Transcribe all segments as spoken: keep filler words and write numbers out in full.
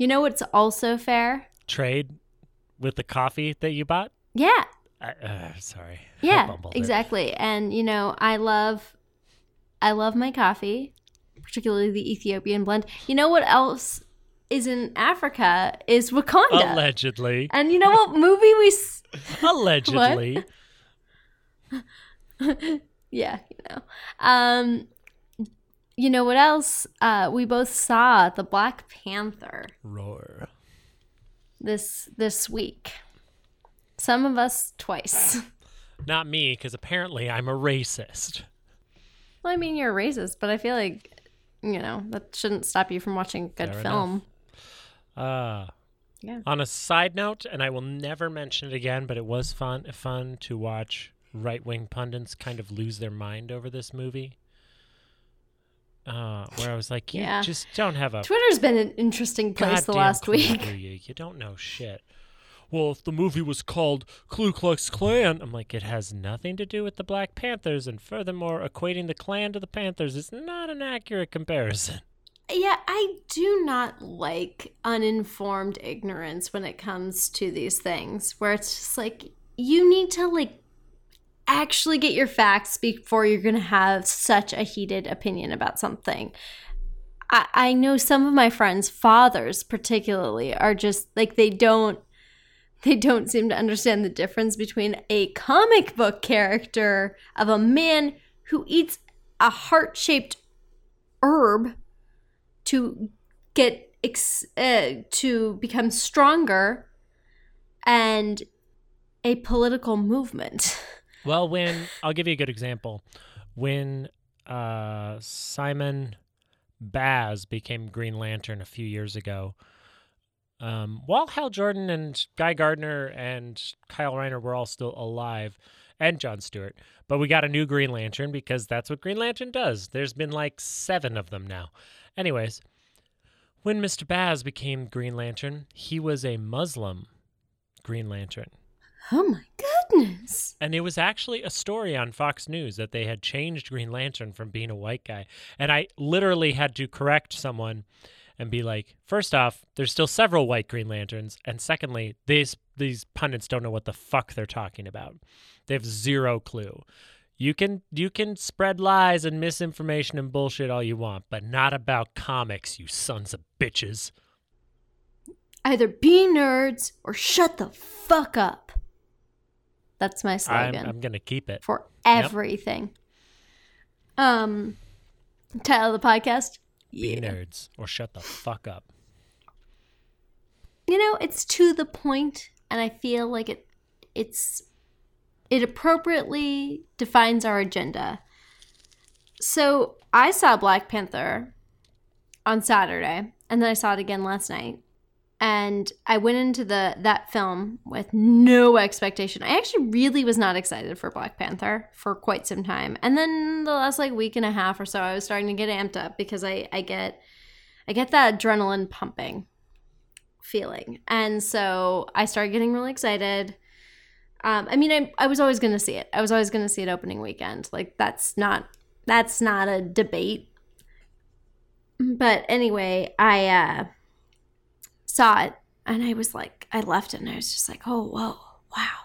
You know what's also fair? Trade with the coffee that you bought? Yeah. I, uh, sorry. Yeah, exactly. It. And, you know, I love, I love my coffee, particularly the Ethiopian blend. You know what else is in Africa is Wakanda. Allegedly. And you know what movie we... S- Allegedly. Yeah, you know. Um, you know what else? Uh, we both saw the Black Panther. Roar. This this week. Some of us twice. Not me, because apparently I'm a racist. Well, I mean, you're a racist, but I feel like, you know, that shouldn't stop you from watching good Fair film. Enough. Uh, yeah. On a side note, and I will never mention it again, but it was fun fun to watch right-wing pundits kind of lose their mind over this movie. Uh, where I was like, you yeah. just don't have a... Twitter's been an interesting place the last week. You. you don't know shit. Well, if the movie was called Ku Klux Klan, I'm like, it has nothing to do with the Black Panthers, and furthermore, equating the Klan to the Panthers is not an accurate comparison. Yeah, I do not like uninformed ignorance when it comes to these things, where it's just like, you need to, like, actually get your facts before you're going to have such a heated opinion about something. I, I know some of my friends, fathers particularly, are just, like, they don't, They don't seem to understand the difference between a comic book character of a man who eats a heart-shaped herb to get ex- uh, to become stronger and a political movement. Well, when I'll give you a good example. When uh, Simon Baz became Green Lantern a few years ago, Um, while Hal Jordan and Guy Gardner and Kyle Reiner were all still alive, and Jon Stewart, but we got a new Green Lantern because that's what Green Lantern does. There's been like seven of them now. Anyways, when Mister Baz became Green Lantern, he was a Muslim Green Lantern. Oh my goodness. And it was actually a story on Fox News that they had changed Green Lantern from being a white guy. And I literally had to correct someone and be like, first off, there's still several white Green Lanterns, and secondly, these these pundits don't know what the fuck they're talking about. They have zero clue. You can you can spread lies and misinformation and bullshit all you want, but not about comics, you sons of bitches. Either be nerds or shut the fuck up. That's my slogan. I'm, I'm gonna keep it for everything. Yep. Um, title of the podcast. Be yeah. nerds or shut the fuck up. You know, it's to the point, and I feel like it it's it appropriately defines our agenda. So I saw Black Panther on Saturday, and then I saw it again last night. And I went into the that film with no expectation. I actually really was not excited for Black Panther for quite some time. And then the last like week and a half or so, I was starting to get amped up because I, I get I get that adrenaline pumping feeling. And so I started getting really excited. Um, I mean, I I was always going to see it. I was always going to see it opening weekend. Like that's not that's not a debate. But anyway, I. Uh, saw it, and I was like, I left it, and I was just like, oh, whoa, wow.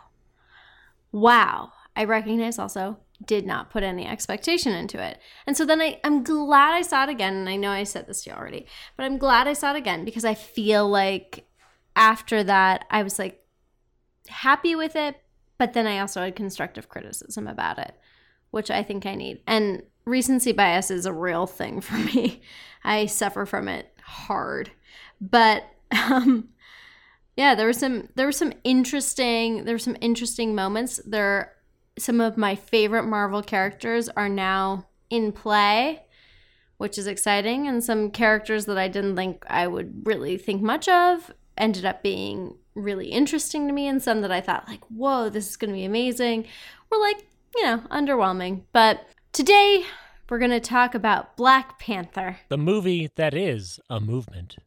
Wow. I recognize also did not put any expectation into it. And so then I, I'm glad I saw it again, and I know I said this to you already, but I'm glad I saw it again because I feel like after that, I was like happy with it, but then I also had constructive criticism about it, which I think I need. And recency bias is a real thing for me. I suffer from it hard. But Um, yeah, there were some, there were some interesting, there were some interesting moments. There, some of my favorite Marvel characters are now in play, which is exciting. And some characters that I didn't think I would really think much of ended up being really interesting to me. And some that I thought like, whoa, this is going to be amazing, were like, you know, underwhelming. But today we're going to talk about Black Panther, the movie that is a movement.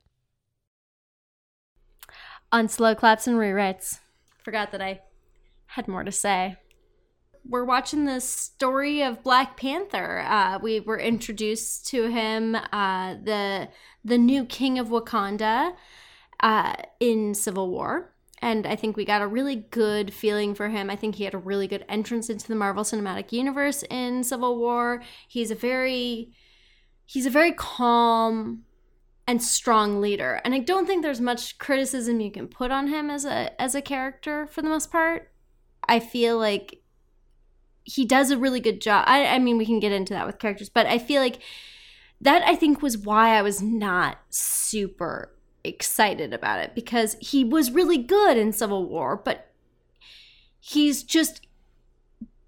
On Slow Claps and Rewrites. Forgot that I had more to say. We're watching the story of Black Panther. Uh, we were introduced to him, uh, the the new king of Wakanda, uh, in Civil War. And I think we got a really good feeling for him. I think he had a really good entrance into the Marvel Cinematic Universe in Civil War. He's a very, he's a very calm and strong leader. And I don't think there's much criticism you can put on him as a as a character for the most part. I feel like he does a really good job. I, I mean, we can get into that with characters, but I feel like that, I think, was why I was not super excited about it, because he was really good in Civil War, but he's just,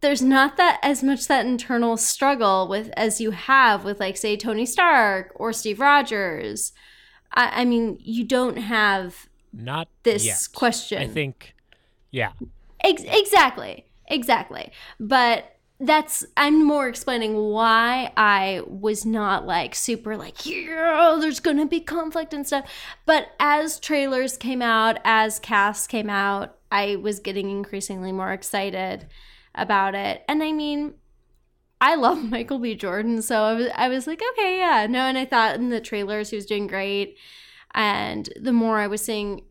there's not that as much that internal struggle with as you have with, like, say, Tony Stark or Steve Rogers. I, I mean, you don't have not this yet. Question. I think, yeah. Ex- exactly, exactly. But that's, I'm more explaining why I was not like super like, yeah, there's going to be conflict and stuff. But as trailers came out, as casts came out, I was getting increasingly more excited about it. And I mean, I love Michael B. Jordan. So I was, I was like, okay, yeah, no. And I thought in the trailers he was doing great. And the more I was seeing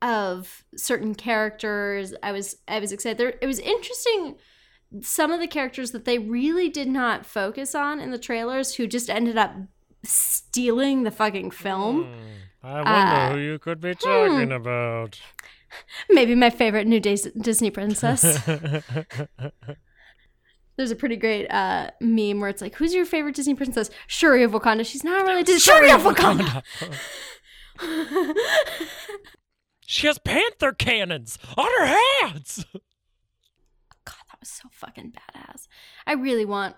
of certain characters, I was, I was excited. There, it was interesting. Some of the characters that they really did not focus on in the trailers who just ended up stealing the fucking film. Mm, I wonder uh, who you could be talking hmm. about. Maybe my favorite new Dis- Disney princess. There's a pretty great uh, meme where it's like, who's your favorite Disney princess? Shuri of Wakanda. She's not really Disney. Shuri of Wakanda! She has panther cannons on her hands! Was so fucking badass. I really want,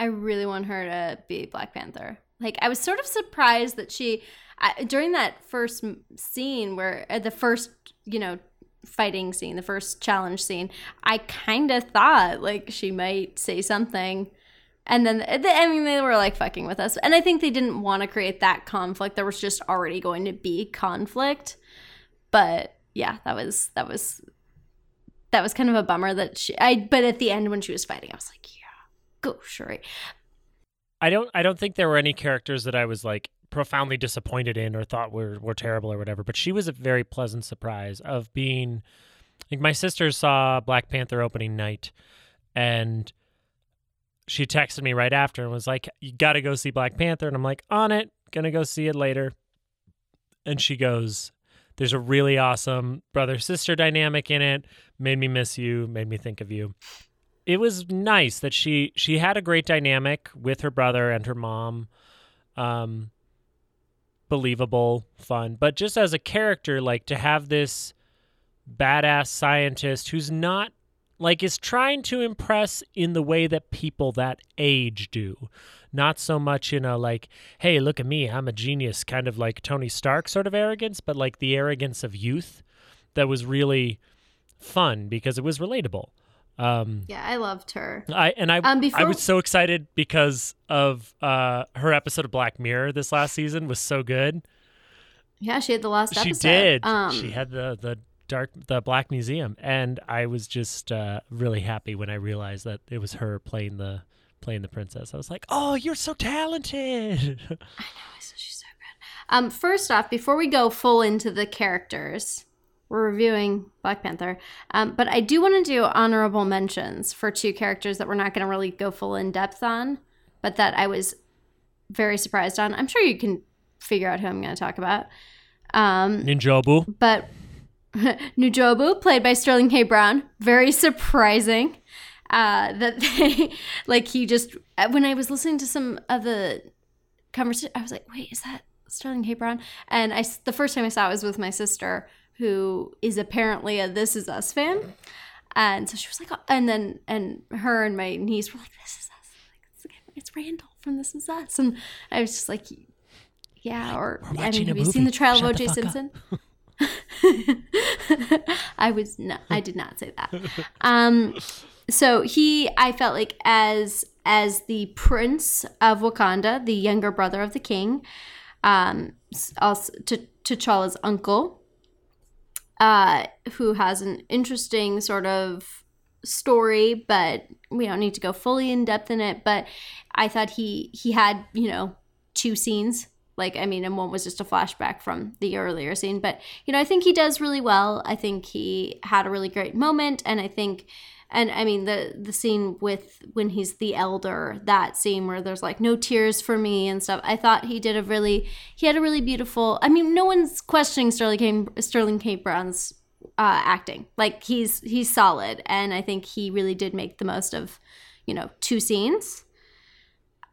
I really want her to be Black Panther. Like, I was sort of surprised that she, I, during that first scene where uh, the first, you know, fighting scene, the first challenge scene, I kind of thought like she might say something, and then they, I mean, they were like fucking with us, and I think they didn't want to create that conflict. There was just already going to be conflict, but yeah, that was that was. That was kind of a bummer that she, I, but at the end when she was fighting, I was like, yeah, go Shuri. I don't, I don't think there were any characters that I was like profoundly disappointed in or thought were, were terrible or whatever, but she was a very pleasant surprise of being, like, my sister saw Black Panther opening night and she texted me right after and was like, you got to go see Black Panther. And I'm like, on it, going to go see it later. And she goes, there's a really awesome brother-sister dynamic in it. Made me miss you, made me think of you. It was nice that she she had a great dynamic with her brother and her mom. Um, believable, fun. But just as a character, like, to have this badass scientist who's not, like, is trying to impress in the way that people that age do. Not so much in a, like, hey, look at me, I'm a genius, kind of like Tony Stark sort of arrogance, but like the arrogance of youth that was really fun because it was relatable. Um, yeah, I loved her. I And I um, before- I was so excited because of uh, her episode of Black Mirror this last season was so good. Yeah, she had the last episode. She did. Um, she had the, the dark, the Black Museum. And I was just uh, really happy when I realized that it was her playing the... playing the princess. I was like, oh, you're so talented. I know, she's so good. Um, first off, before we go full into the characters, we're reviewing Black Panther, um, but I do want to do honorable mentions for two characters that we're not going to really go full in depth on, but that I was very surprised on. I'm sure you can figure out who I'm going to talk about. Um, N'Jobu. But N'Jobu, played by Sterling K. Brown, very surprising. Uh, that they, like, he just, when I was listening to some of the conversation, I was like, wait, is that Sterling K. Brown? And I, the first time I saw it was with my sister, who is apparently a This Is Us fan. And so she was like, oh, and then, and her and my niece were like, This Is Us. Like, it's, it's Randall from This Is Us. And I was just like, yeah, or, I mean, have you seen the trial of O J Simpson? I was not, I did not say that. Um, So he, I felt like as as the prince of Wakanda, the younger brother of the king, um, also T- T'Challa's uncle, uh, who has an interesting sort of story, but we don't need to go fully in depth in it. But I thought he he had, you know, two scenes Like, I mean, and one was just a flashback from the earlier scene. But, you know, I think he does really well. I think he had a really great moment. And I think, and I mean, the the scene with when he's the elder, that scene where there's like no tears for me and stuff. I thought he did a really, he had a really beautiful, I mean, no one's questioning Sterling K. Sterling K. Brown's uh, acting. Like, he's he's solid. And I think he really did make the most of, you know, two scenes.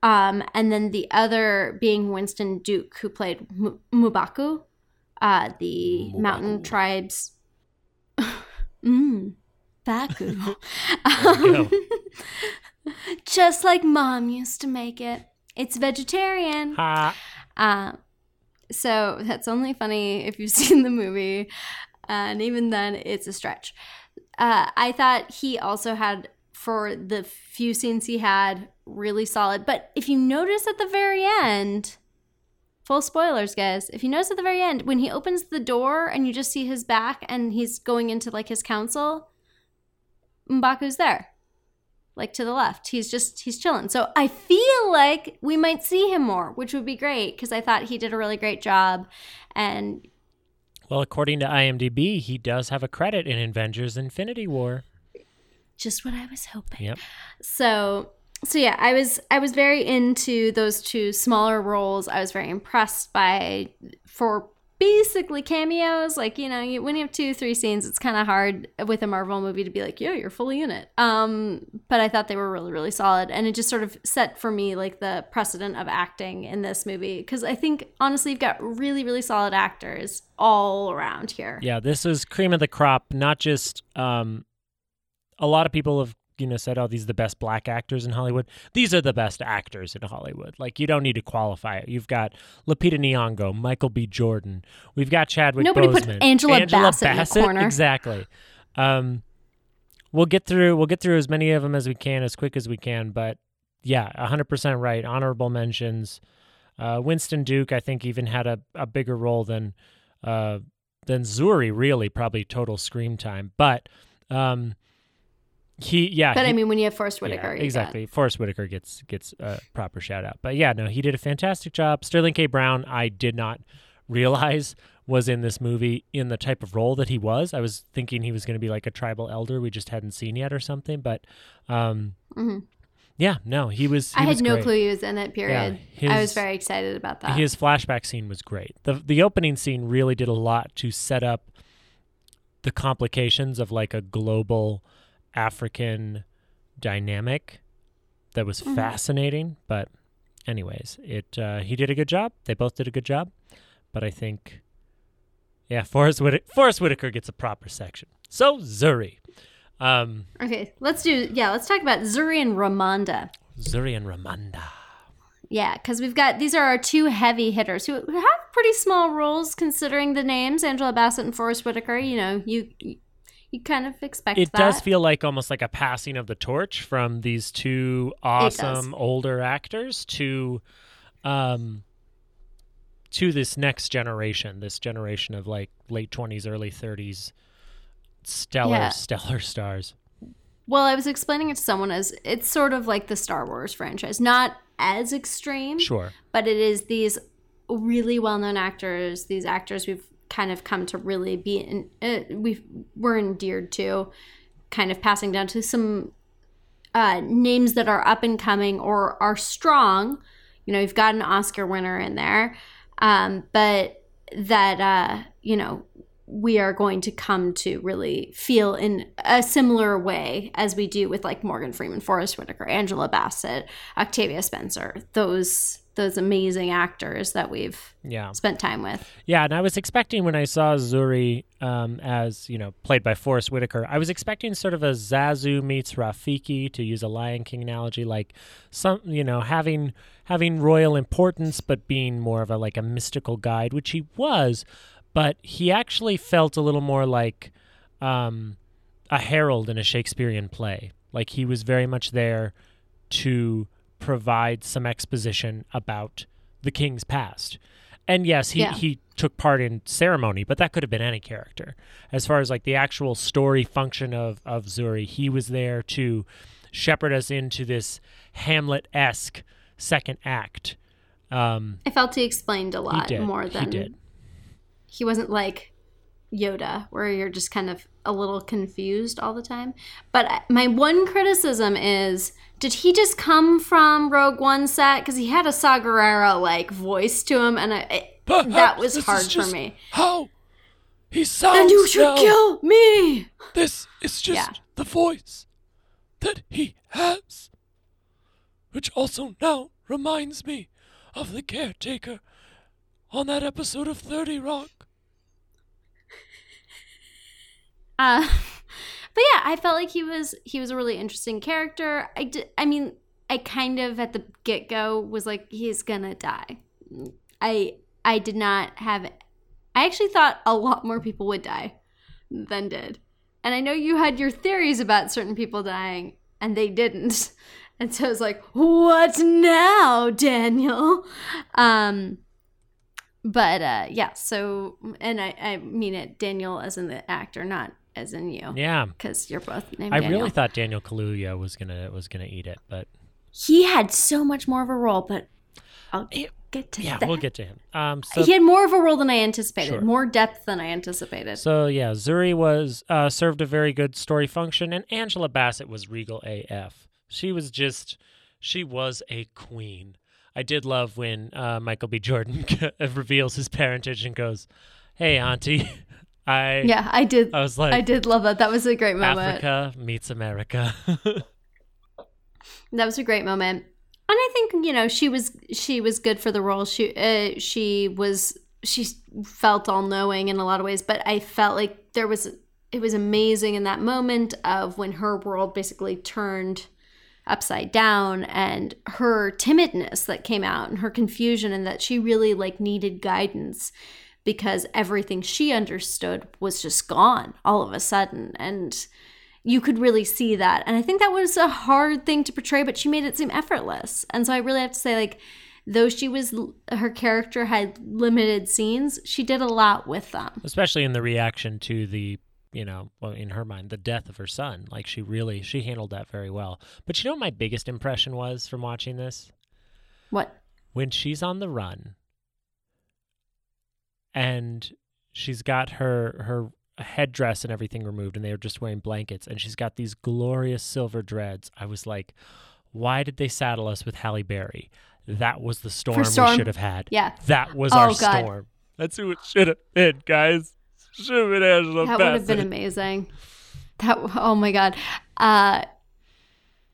Um, and then the other being Winston Duke, who played M- M'Baku, uh, the M'Baku. Mountain Tribes. mm, Baku. um, just like Mom used to make it. It's vegetarian. Ha. Uh, so that's only funny if you've seen the movie. And even then, it's a stretch. Uh, I thought he also had, for the few scenes he had, really solid. But if you notice at the very end, full spoilers, guys, if you notice at the very end, when he opens the door and you just see his back and he's going into like his council, M'Baku's there, like to the left. He's just, he's chilling. So I feel like we might see him more, which would be great, because I thought he did a really great job. And well, according to I M D B, he does have a credit in Avengers Infinity War. Just what I was hoping. Yep. So... So yeah, I was I was very into those two smaller roles. I was very impressed by, for basically cameos. Like, you know, you, when you have two, three scenes, it's kind of hard with a Marvel movie to be like, yo, you're fully in it. Um, but I thought they were really, really solid. And it just sort of set for me like the precedent of acting in this movie. Because I think, honestly, you've got really, really solid actors all around here. Yeah, this is cream of the crop, not just um, a lot of people have, you know, said, oh, these are the best black actors in Hollywood. These are the best actors in Hollywood. Like, you don't need to qualify it. You've got Lupita Nyong'o, Michael B. Jordan. We've got Chadwick Nobody Boseman. Nobody put Angela, Angela Bassett, Bassett in the corner. Exactly. Um, we'll get through. We'll get through as many of them as we can, as quick as we can. But yeah, one hundred percent right. Honorable mentions. Uh, Winston Duke, I think, even had a, a bigger role than uh, than Zuri. Really, probably total screen time. But. Um, He, yeah. But he, I mean, when you have Forest Whitaker, yeah, exactly. Got... Forest Whitaker gets gets a proper shout out. But yeah, no, he did a fantastic job. Sterling K. Brown, I did not realize was in this movie in the type of role that he was. I was thinking he was going to be like a tribal elder we just hadn't seen yet or something. But um, mm-hmm. yeah, no, he was. He I had was no great. clue he was in it. Period. Yeah, his, I was very excited about that. His flashback scene was great. the The opening scene really did a lot to set up the complications of like a global African dynamic that was mm-hmm. fascinating. But anyways, it uh, he did a good job. They both did a good job. But I think, yeah, Forest Whitaker, Forest Whitaker gets a proper section. So Zuri. Um, okay, let's do, yeah, let's talk about Zuri and Ramanda. Zuri and Ramanda. Yeah, because we've got, these are our two heavy hitters who have pretty small roles considering the names, Angela Bassett and Forest Whitaker. You know, you... you You kind of expect it that. It does feel like almost like a passing of the torch from these two awesome older actors to um, to this next generation, this generation of like late twenties, early thirties stellar, yeah. stellar stars. Well, I was explaining it to someone as it's sort of like the Star Wars franchise. Not as extreme, sure, but it is these really well-known actors, these actors we've kind of come to really be in, uh, we were endeared to, kind of passing down to some uh, names that are up and coming or are strong. You know, you've got an Oscar winner in there, um, but that, uh, you know, we are going to come to really feel in a similar way as we do with like Morgan Freeman, Forest Whitaker, Angela Bassett, Octavia Spencer, those those amazing actors that we've yeah. spent time with. Yeah, and I was expecting when I saw Zuri um, as, you know, played by Forest Whitaker, I was expecting sort of a Zazu meets Rafiki, to use a Lion King analogy, like some, you know, having having royal importance but being more of a like a mystical guide, which he was, but he actually felt a little more like um, a herald in a Shakespearean play. Like he was very much there to provide some exposition about the king's past. And yes, he, yeah. he took part in ceremony, but that could have been any character. As far as like the actual story function of, of Zuri, he was there to shepherd us into this Hamlet-esque second act Um, I felt he explained a lot did, more than he did. He wasn't like Yoda, where you're just kind of a little confused all the time. But my one criticism is, did he just come from Rogue One set? Because he had a Saw Gerrera like voice to him, and I, it, that was this hard for me. How he sounds. And you should now. Kill me. This is just yeah. the voice that he has, which also now reminds me of the caretaker on that episode of thirty rock. Uh, but yeah, I felt like he was he was a really interesting character. I, did, I mean, I kind of at the get-go was like, he's gonna die. I I did not have it. I actually thought a lot more people would die than did. And I know you had your theories about certain people dying, and they didn't. And so I was like, what now, Daniel? Um, but uh, yeah, so, and I, I mean it, Daniel as in the actor, not as in you. Yeah. Because you're both named I Daniel. really thought Daniel Kaluuya was going to was gonna eat it, but. He had so much more of a role, but I'll it, get to yeah, that. Yeah, we'll get to him. Um, so, he had more of a role than I anticipated, sure. more depth than I anticipated. So yeah, Zuri was uh, served a very good story function, and Angela Bassett was regal A F. She was just, she was a queen. I did love when uh, Michael B. Jordan reveals his parentage and goes, "Hey, Auntie." I yeah, I did. I was like, I did love that. That was a great moment. Africa meets America. That was a great moment, and I think you know she was she was good for the role. She uh, she was she felt all knowing in a lot of ways, but I felt like there was it was amazing in that moment of when her world basically turned upside down, and her timidness that came out and her confusion, and that she really like needed guidance because everything she understood was just gone all of a sudden, and you could really see that. And I think that was a hard thing to portray, but she made it seem effortless. And so I really have to say, like, though she was her character had limited scenes, she did a lot with them, especially in the reaction to the you know, well, in her mind, the death of her son. Like, she really, she handled that very well. But you know what my biggest impression was from watching this? What? When she's on the run and she's got her, her headdress and everything removed, and they're just wearing blankets, and she's got these glorious silver dreads. I was like, why did they saddle us with Halle Berry? That was the storm, storm. we should have had. Yeah. That was oh, our God. storm. That's who it should have been, guys. Should have been Angela Bassett. That would have been amazing. That oh my god, uh,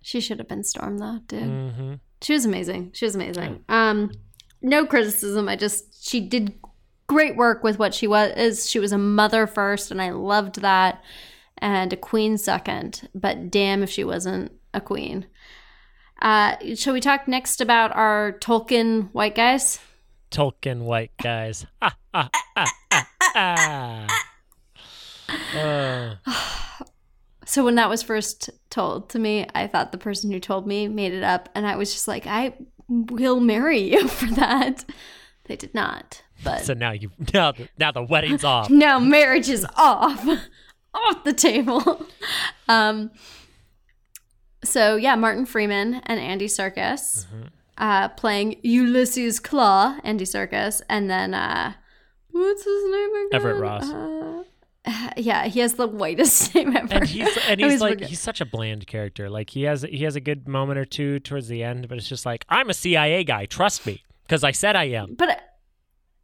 she should have been Storm though, dude. Mm-hmm. She was amazing. She was amazing. Yeah. Um, no criticism. I just she did great work with what she was. She was a mother first, and I loved that, and a queen second. But damn, if she wasn't a queen. Uh, shall we talk next about our Tolkien white guys? Tolkien white guys. Ah, ah, ah, ah. Ah. Uh. So when that was first told to me, I thought the person who told me made it up, and I was just like, I will marry you for that. They did not. But so now you now the, now the wedding's off. Now marriage is off off the table. Um so yeah, Martin Freeman and Andy Serkis mm-hmm. uh playing Ulysses Claw, Andy Serkis, and then uh what's his name again? Everett Ross. Uh, yeah, he has the whitest name ever. And he's, and he's like, forget. he's such a bland character. Like he has, he has a good moment or two towards the end, but it's just like, I'm a C I A guy. Trust me, because I said I am. But,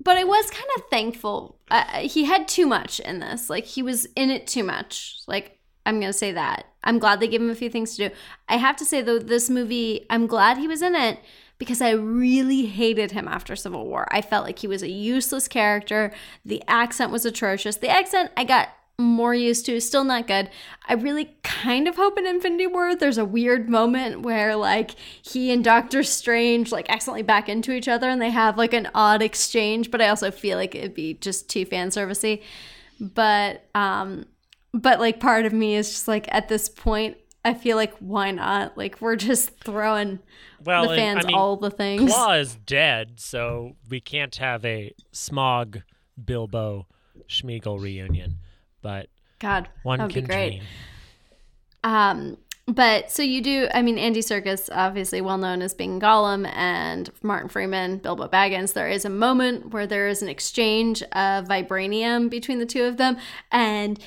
but I was kind of thankful. Uh, he had too much in this. Like he was in it too much. Like I'm gonna say that. I'm glad they gave him a few things to do. I have to say though, this movie, I'm glad he was in it, because I really hated him after Civil War. I felt like he was a useless character. The accent was atrocious. The accent I got more used to, still not good. I really kind of hope in Infinity War there's a weird moment where like he and Doctor Strange like accidentally back into each other and they have like an odd exchange, but I also feel like it'd be just too fan servicey. But um, but like part of me is just like at this point, I feel like why not? Like we're just throwing well, the fans and, I mean, all the things. Claw is dead, so we can't have a Smog, Bilbo, Schmeagol reunion. But God, one can dream. Um, But so you do, I mean, Andy Serkis, obviously well known as being Gollum, and Martin Freeman, Bilbo Baggins. There is a moment where there is an exchange of vibranium between the two of them. And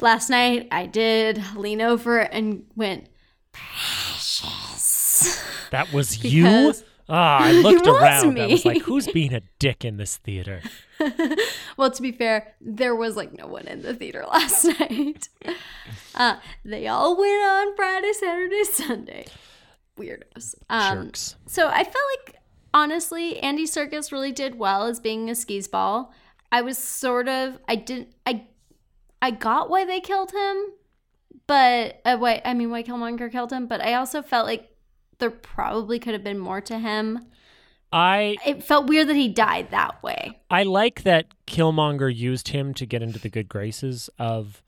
last night I did lean over and went, precious. That was you? Ah, I looked around. Me. I was like, who's being a dick in this theater? Well, to be fair, there was like no one in the theater last night. Uh, they all went on Friday, Saturday, Sunday. Weirdos. Um, Jerks. So I felt like, honestly, Andy Serkis really did well as being a skeezball. I was sort of, I didn't, I, I got why they killed him, but uh, why, I mean, why Killmonger killed him, but I also felt like there probably could have been more to him. I It felt weird that he died that way. I like that Killmonger used him to get into the good graces of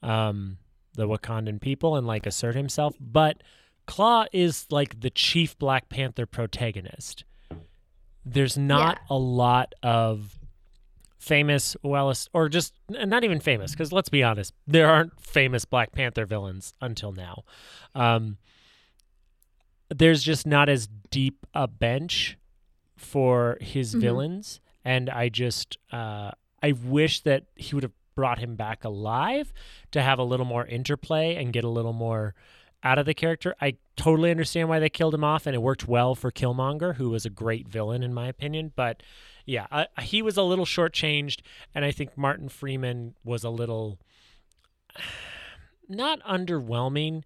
um, the Wakandan people and like assert himself. But Claw is like the chief Black Panther protagonist. There's not yeah. a lot of famous, well, or just not even famous, because let's be honest, there aren't famous Black Panther villains until now. Um There's just not as deep a bench for his mm-hmm. villains, and I just uh, I wish that he would have brought him back alive to have a little more interplay and get a little more out of the character. I totally understand why they killed him off, and it worked well for Killmonger, who was a great villain in my opinion. But yeah, I, he was a little shortchanged, and I think Martin Freeman was a little not underwhelming.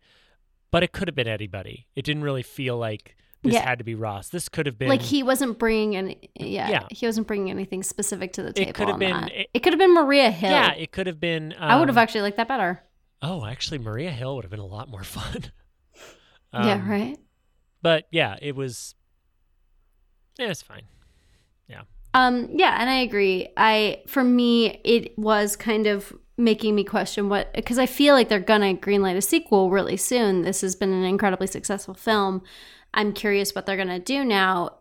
But it could have been anybody. It didn't really feel like this yeah. had to be Ross. This could have been like he wasn't bringing any. Yeah, yeah. he wasn't bringing anything specific to the table. It could have been. It, it could have been Maria Hill. Yeah, it could have been. Um, I would have actually liked that better. Oh, actually, Maria Hill would have been a lot more fun. um, yeah. Right. But yeah, it was. It was fine. Yeah. Um. Yeah, and I agree. I for me, it was kind of. Making me question what, because I feel like they're gonna greenlight a sequel really soon. This has been an incredibly successful film. I'm curious what they're gonna do now,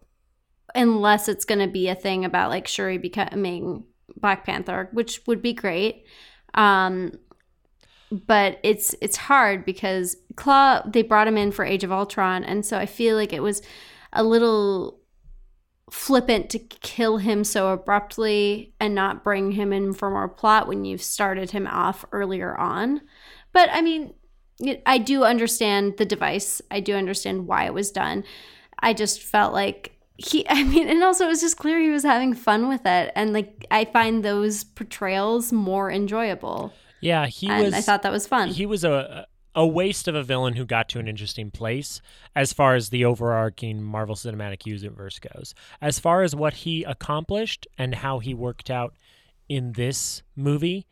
unless it's gonna be a thing about like Shuri becoming Black Panther, which would be great. Um, but it's it's hard because Claw, they brought him in for Age of Ultron, and so I feel like it was a little flippant to kill him so abruptly and not bring him in for more plot when you've started him off earlier on. But I mean, it, I do understand the device. I do understand why it was done. I just felt like he, I mean, and also it was just clear he was having fun with it. And like, I find those portrayals more enjoyable. Yeah. He and was, I thought that was fun. He was a, a waste of a villain who got to an interesting place as far as the overarching Marvel Cinematic Universe goes. As far as what he accomplished and how he worked out in this movie,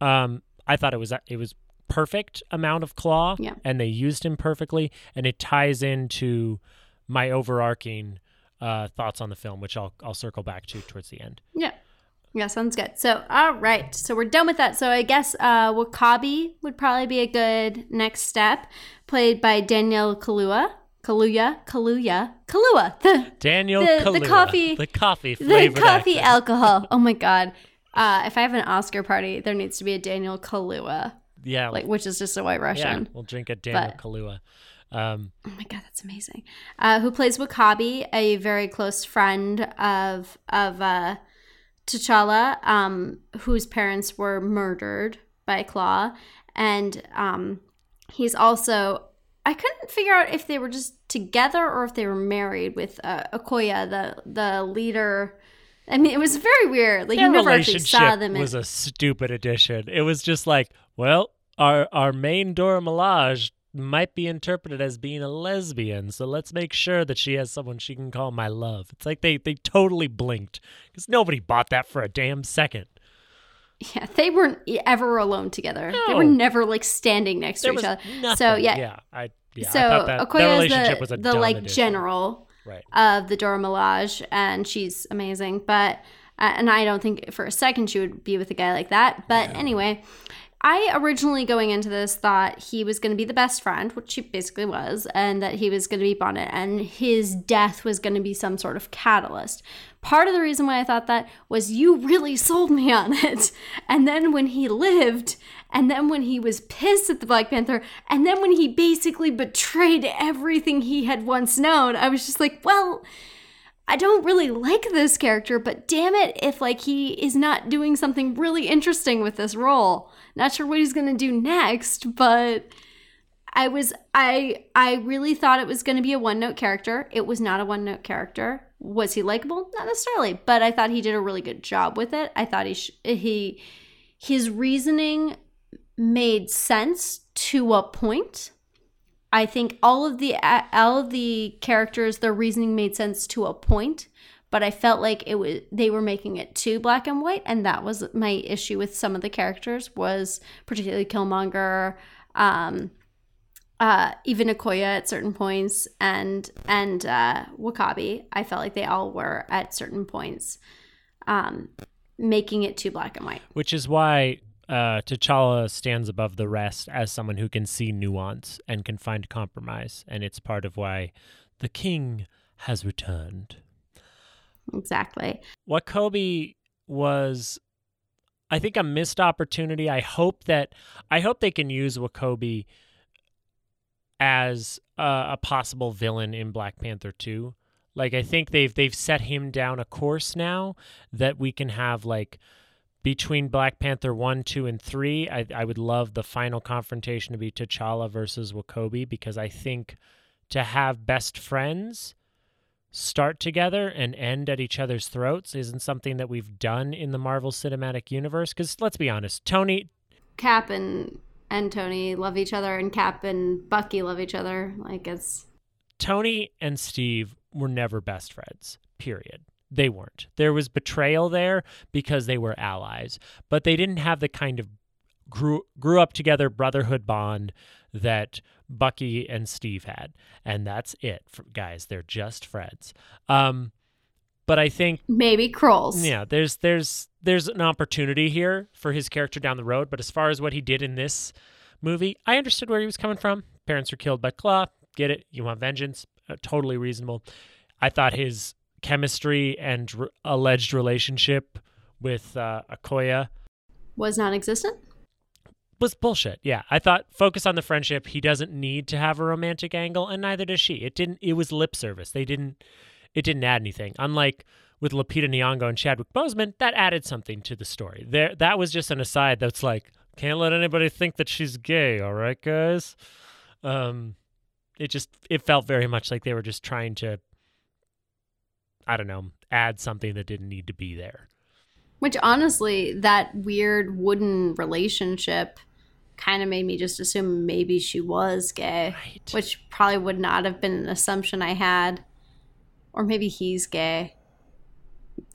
um, I thought it was it was perfect amount of Claw, yeah. and they used him perfectly, and it ties into my overarching uh, thoughts on the film, which I'll I'll circle back to towards the end. Yeah. Yeah, sounds good. So, all right. So we're done with that. So I guess uh, W'Kabi would probably be a good next step, played by Daniel Kaluuya. Kaluuya, Kaluuya, Kaluuya. The, Daniel the, Kaluuya. The coffee. The coffee flavored The coffee accent. Alcohol. Oh, my God. Uh, if I have an Oscar party, there needs to be a Daniel Kaluuya. Yeah. like Which is just a white Russian. Yeah, we'll drink a Daniel but, Kaluuya. Um, oh, my God. That's amazing. Uh, who plays W'Kabi, a very close friend of... of uh, T'Challa, um, whose parents were murdered by Claw, and um, he's also, I couldn't figure out if they were just together or if they were married with uh, Okoye, the the leader. I mean, it was very weird. Like, Their you never actually saw them. It was in- a stupid addition. It was just like, well, our our main Dora Milaje might be interpreted as being a lesbian, so let's make sure that she has someone she can call my love. It's like they, they totally blinked because nobody bought that for a damn second. Yeah, they weren't ever alone together. No. They were never like standing next there to each other. Nothing. So yeah, yeah, I, yeah, so I thought that, that relationship the, was a the dumb like addition. General right. of the Dora Milaje, and she's amazing. But uh, and I don't think for a second she would be with a guy like that. But yeah. anyway. I originally, going into this, thought he was going to be the best friend, which he basically was, and that he was going to be Bond, and his death was going to be some sort of catalyst. Part of the reason why I thought that was you really sold me on it. And then when he lived and then when he was pissed at the Black Panther, and then when he basically betrayed everything he had once known, I was just like, well, I don't really like this character, but damn it if like he is not doing something really interesting with this role. Not sure what he's going to do next, but I was I I really thought it was going to be a one-note character. It was not a one-note character. Was he likable? Not necessarily, but I thought he did a really good job with it. I thought he sh- he his reasoning made sense to a point. I think all of the all of the characters, their reasoning made sense to a point, but I felt like it was they were making it too black and white, and that was my issue with some of the characters, was particularly Killmonger, um Uh, even Okoye at certain points, and and uh, W'Kabi. I felt like they all were at certain points, um, making it too black and white. Which is why uh, T'Challa stands above the rest as someone who can see nuance and can find compromise, and it's part of why the king has returned. Exactly. W'Kabi was, I think, a missed opportunity. I hope that I hope they can use W'Kabi as uh, a possible villain in Black Panther two. Like, I think they've they've set him down a course now that we can have, like, between Black Panther one, two, and three, I, I would love the final confrontation to be T'Challa versus W'Kabi, because I think to have best friends start together and end at each other's throats isn't something that we've done in the Marvel Cinematic Universe, because let's be honest, Tony... Cap and... and Tony love each other, and Cap and Bucky love each other. Like, it's... Tony and Steve were never best friends, period. They weren't. There was betrayal there because they were allies, but they didn't have the kind of grew, grew up together brotherhood bond that Bucky and Steve had. And that's it, guys. They're just friends. Um, but I think... Maybe Krolls. Yeah, there's there's... there's an opportunity here for his character down the road, but as far as what he did in this movie, I understood where he was coming from. Parents were killed by Claw. Get it. You want vengeance. Uh, totally reasonable. I thought his chemistry and re- alleged relationship with uh, Okoye was non-existent? Was bullshit. Yeah. I thought focus on the friendship. He doesn't need to have a romantic angle, and neither does she. It didn't, it was lip service. They didn't, it didn't add anything. Unlike with Lupita Nyong'o and Chadwick Boseman, that added something to the story. There, that was just an aside that's like, can't let anybody think that she's gay, all right, guys? Um, it just, it felt very much like they were just trying to, I don't know, add something that didn't need to be there. Which, honestly, that weird wooden relationship kind of made me just assume maybe she was gay, right. Which probably would not have been an assumption I had. Or maybe he's gay.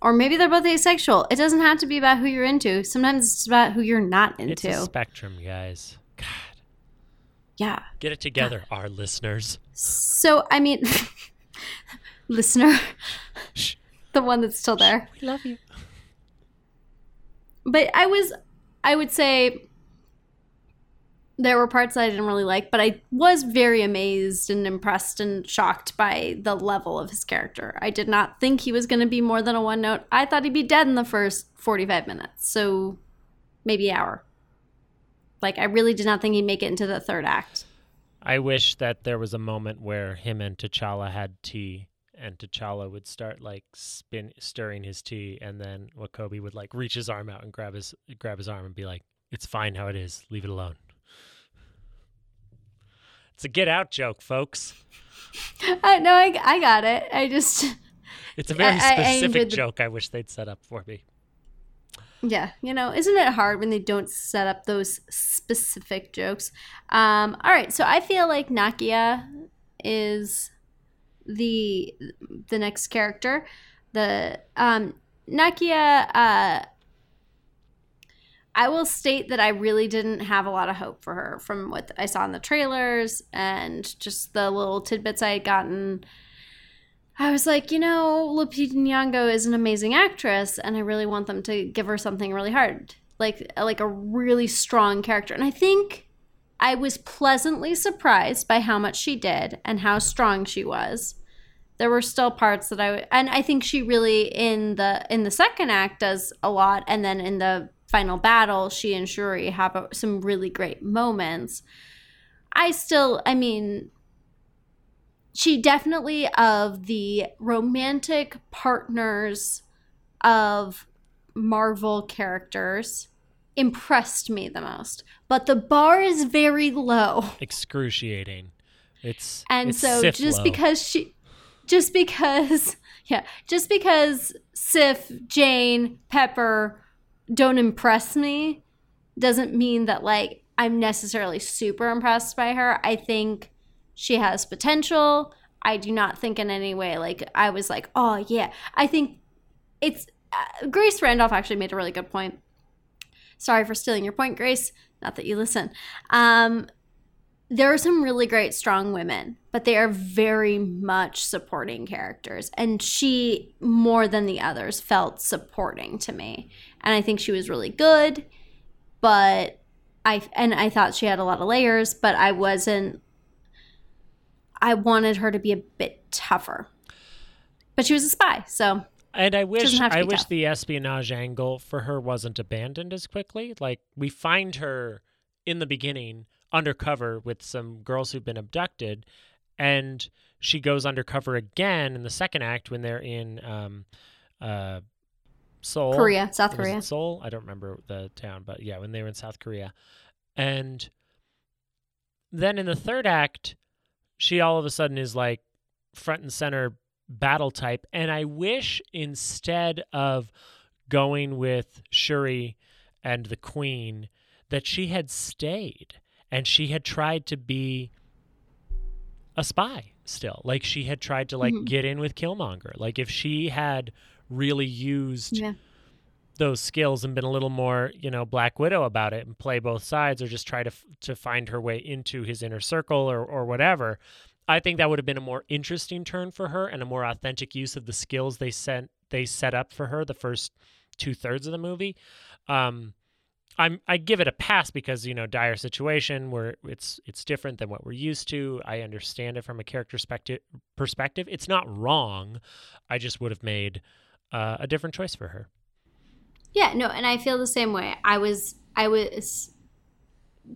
Or maybe they're both asexual. It doesn't have to be about who you're into. Sometimes it's about who you're not into. It's a spectrum, guys. God. Yeah. Get it together, God. Our listeners. So, I mean, listener, shh. The one that's still there. Shh, we love you. But I was, I would say there were parts that I didn't really like, but I was very amazed and impressed and shocked by the level of his character. I did not think he was going to be more than a one note. I thought he'd be dead in the first forty-five minutes, so maybe hour. Like, I really did not think he'd make it into the third act. I wish that there was a moment where him and T'Challa had tea, and T'Challa would start, like, spin, stirring his tea, and then W'Kabi would, like, reach his arm out and grab his grab his arm and be like, it's fine how it is, leave it alone. It's a Get Out joke, folks. Uh, no, I, I got it. I just... It's a very I, specific I the... joke I wish they'd set up for me. Yeah. You know, isn't it hard when they don't set up those specific jokes? Um, all right. So I feel like Nakia is the the next character. The um, Nakia... Uh, I will state that I really didn't have a lot of hope for her from what I saw in the trailers and just the little tidbits I had gotten. I was like, you know, Lupita Nyong'o is an amazing actress, and I really want them to give her something really hard, like like a really strong character. And I think I was pleasantly surprised by how much she did and how strong she was. There were still parts that I – and I think she really in the in the second act does a lot, and then in the – final battle, she and Shuri have a, some really great moments. I still, I mean, she definitely of the romantic partners of Marvel characters impressed me the most. But the bar is very low. Excruciating. It's and it's so just low. because she, just because yeah, just because Sif, Jane, Pepper don't impress me doesn't mean that like I'm necessarily super impressed by her. I think she has potential. I do not think in any way like I was like, oh yeah. I think it's uh, Grace Randolph actually made a really good point. Sorry for stealing your point, Grace. Not that you listen. Um, there are some really great, strong women, but they are very much supporting characters. And she, more than the others, felt supporting to me. And I think she was really good, but I and I thought she had a lot of layers, but I wasn't – I wanted her to be a bit tougher. But she was a spy, so – And I wish I wish tough. the espionage angle for her wasn't abandoned as quickly. Like, we find her in the beginning undercover with some girls who've been abducted, and she goes undercover again in the second act when they're in um, uh, Seoul. Korea, South Korea. Seoul? I don't remember the town, but yeah, when they were in South Korea. And then in the third act, she all of a sudden is like front and center battle type, and I wish instead of going with Shuri and the Queen that she had stayed and she had tried to be a spy still. Like, she had tried to like mm-hmm. get in with Killmonger. Like, if she had really used yeah. those skills and been a little more, you know, Black Widow about it and play both sides, or just try to to find her way into his inner circle or or whatever, I think that would have been a more interesting turn for her and a more authentic use of the skills they sent they set up for her the first two thirds of the movie. Um, I'm I give it a pass because, you know, dire situation where it's it's different than what we're used to. I understand it from a character specti- perspective. It's not wrong. I just would have made uh, a different choice for her. Yeah, no, and I feel the same way. I was I was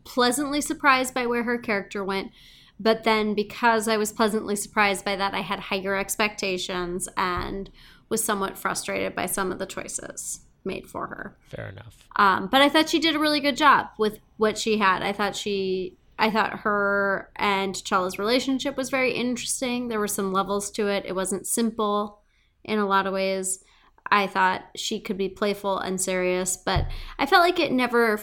pleasantly surprised by where her character went. But then because I was pleasantly surprised by that, I had higher expectations and was somewhat frustrated by some of the choices made for her. Fair enough. Um, but I thought she did a really good job with what she had. I thought she, I thought her and T'Challa's relationship was very interesting. There were some levels to it. It wasn't simple in a lot of ways. I thought she could be playful and serious, but I felt like it never...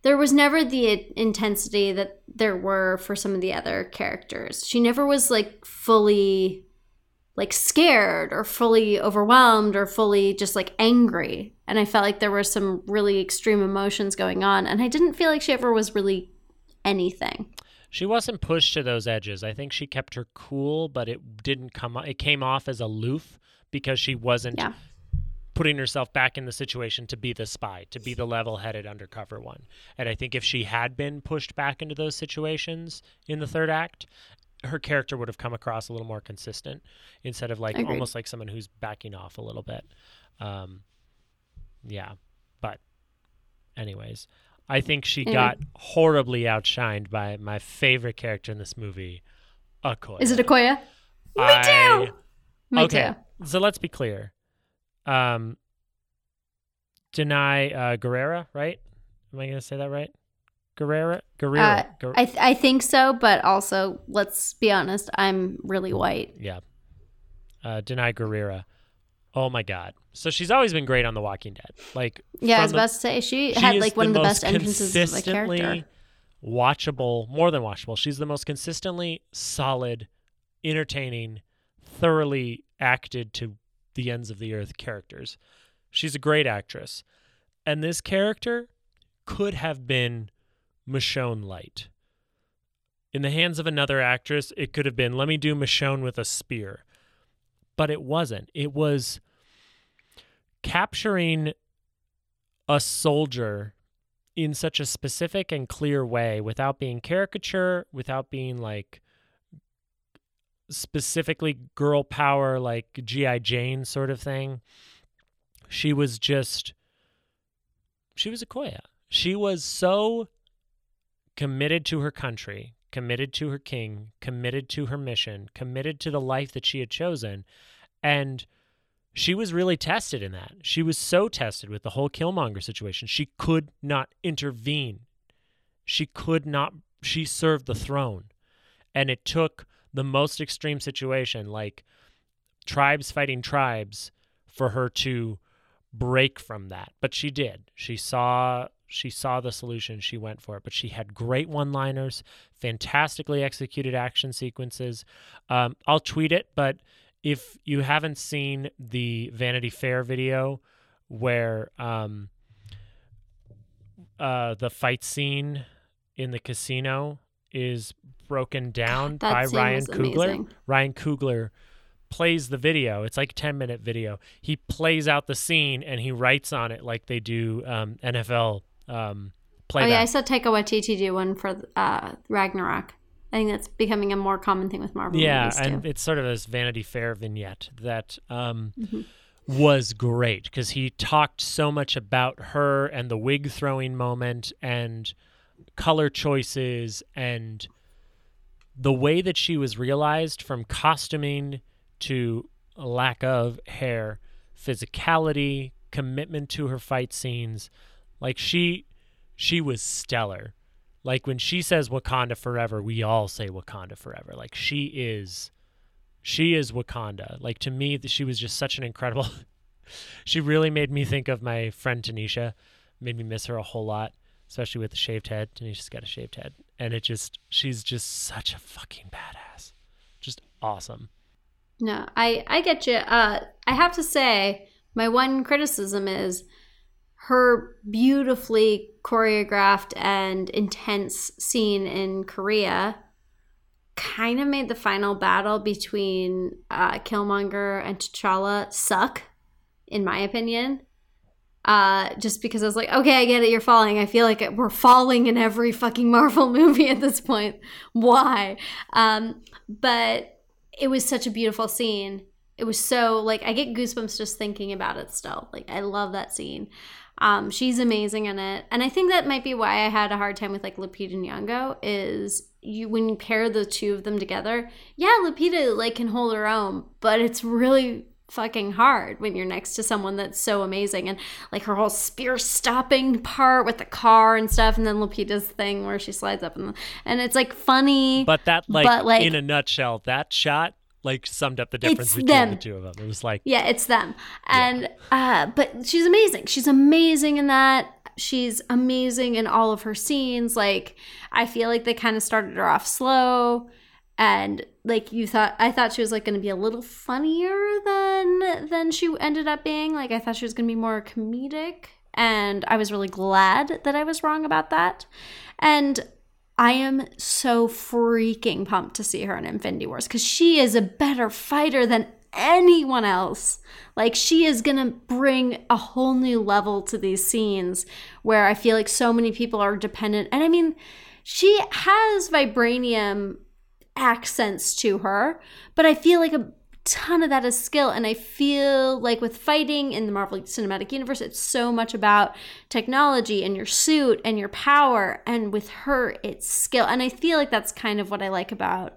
There was never the intensity that there were for some of the other characters. She never was like fully like scared or fully overwhelmed or fully just like angry. And I felt like there were some really extreme emotions going on. And I didn't feel like she ever was really anything. She wasn't pushed to those edges. I think she kept her cool, but it didn't come, it came off as aloof because she wasn't yeah. putting herself back in the situation to be the spy, to be the level-headed undercover one. And I think if she had been pushed back into those situations in the third act, her character would have come across a little more consistent instead of like Agreed. almost like someone who's backing off a little bit. Um, yeah. But anyways, I think she anyway. got horribly outshined by my favorite character in this movie, Okoye. Is it Okoye? I... Me too! Me okay, too. So let's be clear. Um, Denai uh, Guerrera, right? Am I going to say that right? Guerrera? Guerrera. Uh, Guerrera. I th- I think so, but also, let's be honest, I'm really white. Yeah. Uh, Denai Guerrera. Oh, my God. So she's always been great on The Walking Dead. Like, yeah, I was the, about to say, she, she had like one of the best entrances of a character. Watchable, more than watchable. She's the most consistently solid, entertaining, thoroughly acted to the ends of the earth characters. She's a great actress. And this character could have been Michonne light. In the hands of another actress, it could have been, let me do Michonne with a spear. But it wasn't. It was capturing a soldier in such a specific and clear way without being caricature, without being like specifically girl power, like G I Jane sort of thing. She was just she was Okoye. She was so committed to her country, committed to her king, committed to her mission, committed to the life that she had chosen. And she was really tested in that. She was so tested with the whole Killmonger situation. She could not intervene. She could not, she served the throne. And it took the most extreme situation, like tribes fighting tribes, for her to break from that. But she did. She saw she saw the solution. She went for it. But she had great one-liners, fantastically executed action sequences. Um, I'll tweet it, but if you haven't seen the Vanity Fair video where um, uh, the fight scene in the casino is broken down God, by Ryan Coogler. Ryan Coogler plays the video. It's like a ten-minute video. He plays out the scene, and he writes on it like they do um, N F L um, playback. Oh, yeah, I saw Taika Waititi do one for uh, Ragnarok. I think that's becoming a more common thing with Marvel yeah, movies, too. Yeah, and it's sort of this Vanity Fair vignette that um, mm-hmm. was great, because he talked so much about her and the wig-throwing moment and color choices and the way that she was realized, from costuming to lack of hair, physicality, commitment to her fight scenes. Like, she she was stellar. Like, when she says Wakanda forever, we all say Wakanda forever. Like, she is she is Wakanda. Like, to me, she was just such an incredible she really made me think of my friend Tanisha. Made me miss her a whole lot, especially with the shaved head. Tanisha's got a shaved head. And it just she's just such a fucking badass. Just awesome. No, I, I get you. Uh, I have to say, my one criticism is her beautifully choreographed and intense scene in Korea kind of made the final battle between uh, Killmonger and T'Challa suck, in my opinion. Uh, just because I was like, okay, I get it, you're falling. I feel like we're falling in every fucking Marvel movie at this point. Why? Um, but... It was such a beautiful scene. It was so, like, I get goosebumps just thinking about it still. Like, I love that scene. Um, she's amazing in it. And I think that might be why I had a hard time with, like, Lupita Nyong'o, is you when you pair the two of them together, yeah, Lupita, like, can hold her own, but it's really fucking hard when you're next to someone that's so amazing. And, like, her whole spear stopping part with the car and stuff, and then Lupita's thing where she slides up and and it's like funny, but that like, but, like in a nutshell, that shot like summed up the difference between them. The two of them, it was like, yeah, it's them. And yeah. uh but she's amazing she's amazing in that. She's amazing in all of her scenes. Like, I feel like they kind of started her off slow. And, like, you thought, I thought she was, like, going to be a little funnier than than she ended up being. Like, I thought she was going to be more comedic. And I was really glad that I was wrong about that. And I am so freaking pumped to see her in Infinity Wars, because she is a better fighter than anyone else. Like, she is going to bring a whole new level to these scenes where I feel like so many people are dependent. And, I mean, she has vibranium accents to her, but I feel like a ton of that is skill. And I feel like with fighting in the Marvel Cinematic Universe, it's so much about technology and your suit and your power, and with her, it's skill. And I feel like that's kind of what I like about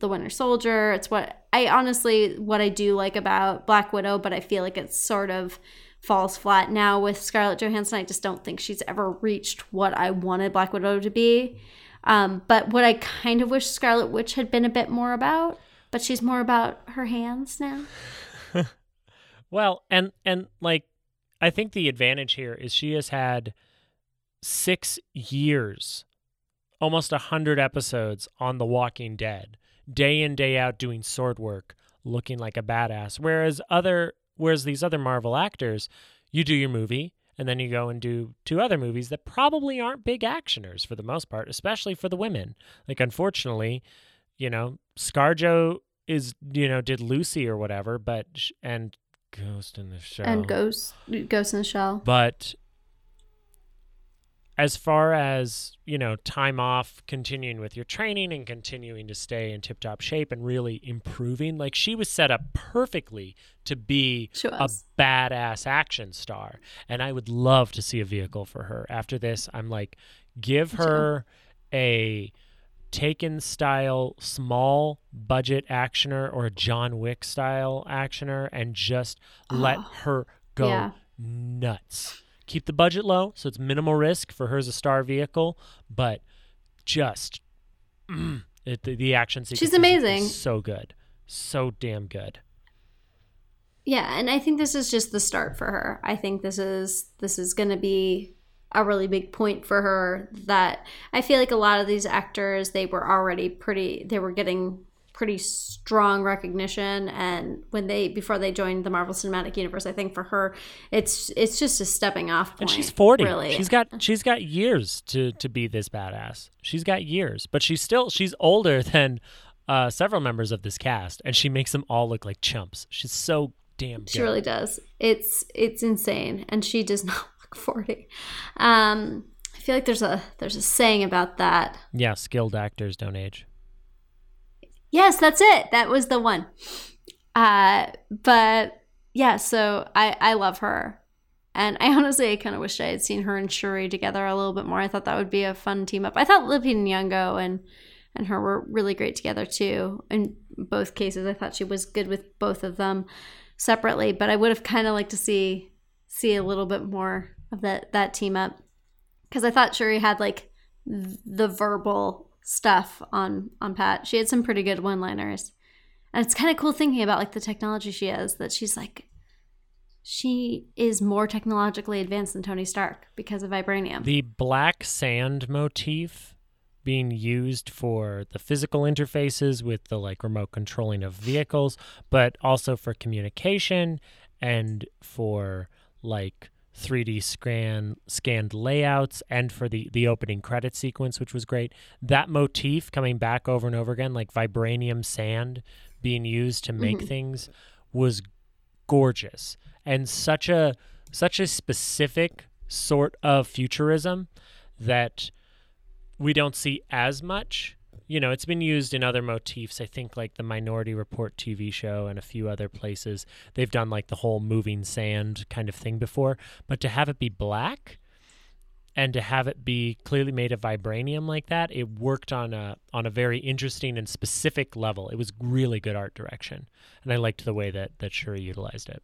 the Winter Soldier. It's what I honestly what I do like about Black Widow, but I feel like it's sort of falls flat now with Scarlett Johansson. I just don't think she's ever reached what I wanted Black Widow to be. Um, but what I kind of wish Scarlet Witch had been a bit more about, but she's more about her hands now. Well, and, and like, I think the advantage here is she has had six years, almost a hundred episodes on The Walking Dead, day in, day out, doing sword work, looking like a badass. Whereas other, whereas these other Marvel actors, you do your movie, and then you go and do two other movies that probably aren't big actioners for the most part, especially for the women. Like, unfortunately, you know, ScarJo is, you know, did Lucy or whatever, but, and Ghost in the Shell. And Ghost, Ghost in the Shell. But as far as, you know, time off, continuing with your training and continuing to stay in tip-top shape and really improving, like, she was set up perfectly to be a badass action star. And I would love to see a vehicle for her. After this, I'm like, give her a Taken-style, small-budget actioner or a John Wick-style actioner and just oh, let her go yeah. nuts. Keep the budget low, so it's minimal risk for her as a star vehicle, but just mm, it, the, the action sequence She's amazing. Is so good. So damn good. Yeah, and I think this is just the start for her. I think this is this is going to be a really big point for her, that I feel like a lot of these actors, they were already pretty, they were getting pretty strong recognition, and when they, before they joined the Marvel Cinematic Universe, I think for her, it's it's just a stepping off point. And she's forty. Really. She's got she's got years to, to be this badass. She's got years, but she's still, she's older than uh, several members of this cast, and she makes them all look like chumps. She's so damn good. She really does. It's it's insane, and she does not forty. um I feel like there's a there's a saying about that. Yeah, skilled actors don't age. Yes, that's it. That was the one. Uh but yeah, so I I love her, and I honestly I kind of wish I had seen her and Shuri together a little bit more. I thought that would be a fun team up. I thought Lupita Nyong'o and and her were really great together too. In both cases, I thought she was good with both of them separately, but I would have kind of liked to see see a little bit more of that, that team up, because I thought Shuri had like the verbal stuff on on Pat. She had some pretty good one-liners, and it's kind of cool thinking about like the technology she has, that she's like, she is more technologically advanced than Tony Stark because of vibranium. The black sand motif being used for the physical interfaces with the like remote controlling of vehicles, but also for communication and for like three D scan scanned layouts, and for the the opening credit sequence, which was great. That motif coming back over and over again, like vibranium sand being used to make mm-hmm. things, was gorgeous, and such a such a specific sort of futurism that we don't see as much. You know, it's been used in other motifs. I think like the Minority Report T V show and a few other places, they've done like the whole moving sand kind of thing before. But to have it be black and to have it be clearly made of vibranium like that, it worked on a on a very interesting and specific level. It was really good art direction, and I liked the way that that Shuri utilized it.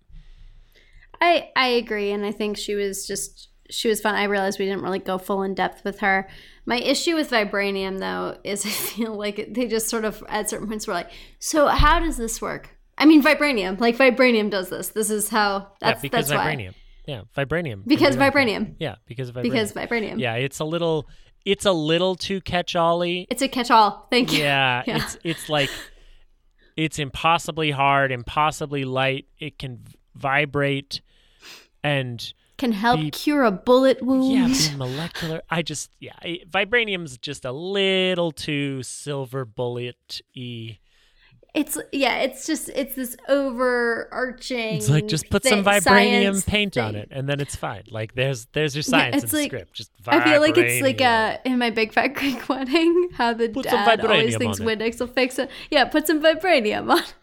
I I agree, and I think she was just. She was fun. I realized we didn't really go full in depth with her. My issue with vibranium, though, is I feel like they just sort of at certain points were like, so how does this work? I mean, vibranium. Like, vibranium does this. This is how. That's, yeah, because that's vibranium. Why. Yeah, vibranium. Because vibranium. Yeah, because of vibranium. Because vibranium. Yeah, it's a little, it's a little too catch-all-y. It's a catch-all. Thank you. Yeah, yeah. It's, it's like, it's impossibly hard, impossibly light. It can vibrate and can help be, cure a bullet wound. Yeah, be molecular. I just, yeah, vibranium's just a little too silver bullet-y. It's, yeah, it's just, it's this overarching. It's like, just put some vibranium paint thing on it, and then it's fine. Like, there's there's your science yeah, in the like, script. Just vibranium. I feel like it's like a, in My Big Fat Greek Wedding, how the put dad always thinks Windex will fix it. Yeah, put some vibranium on it.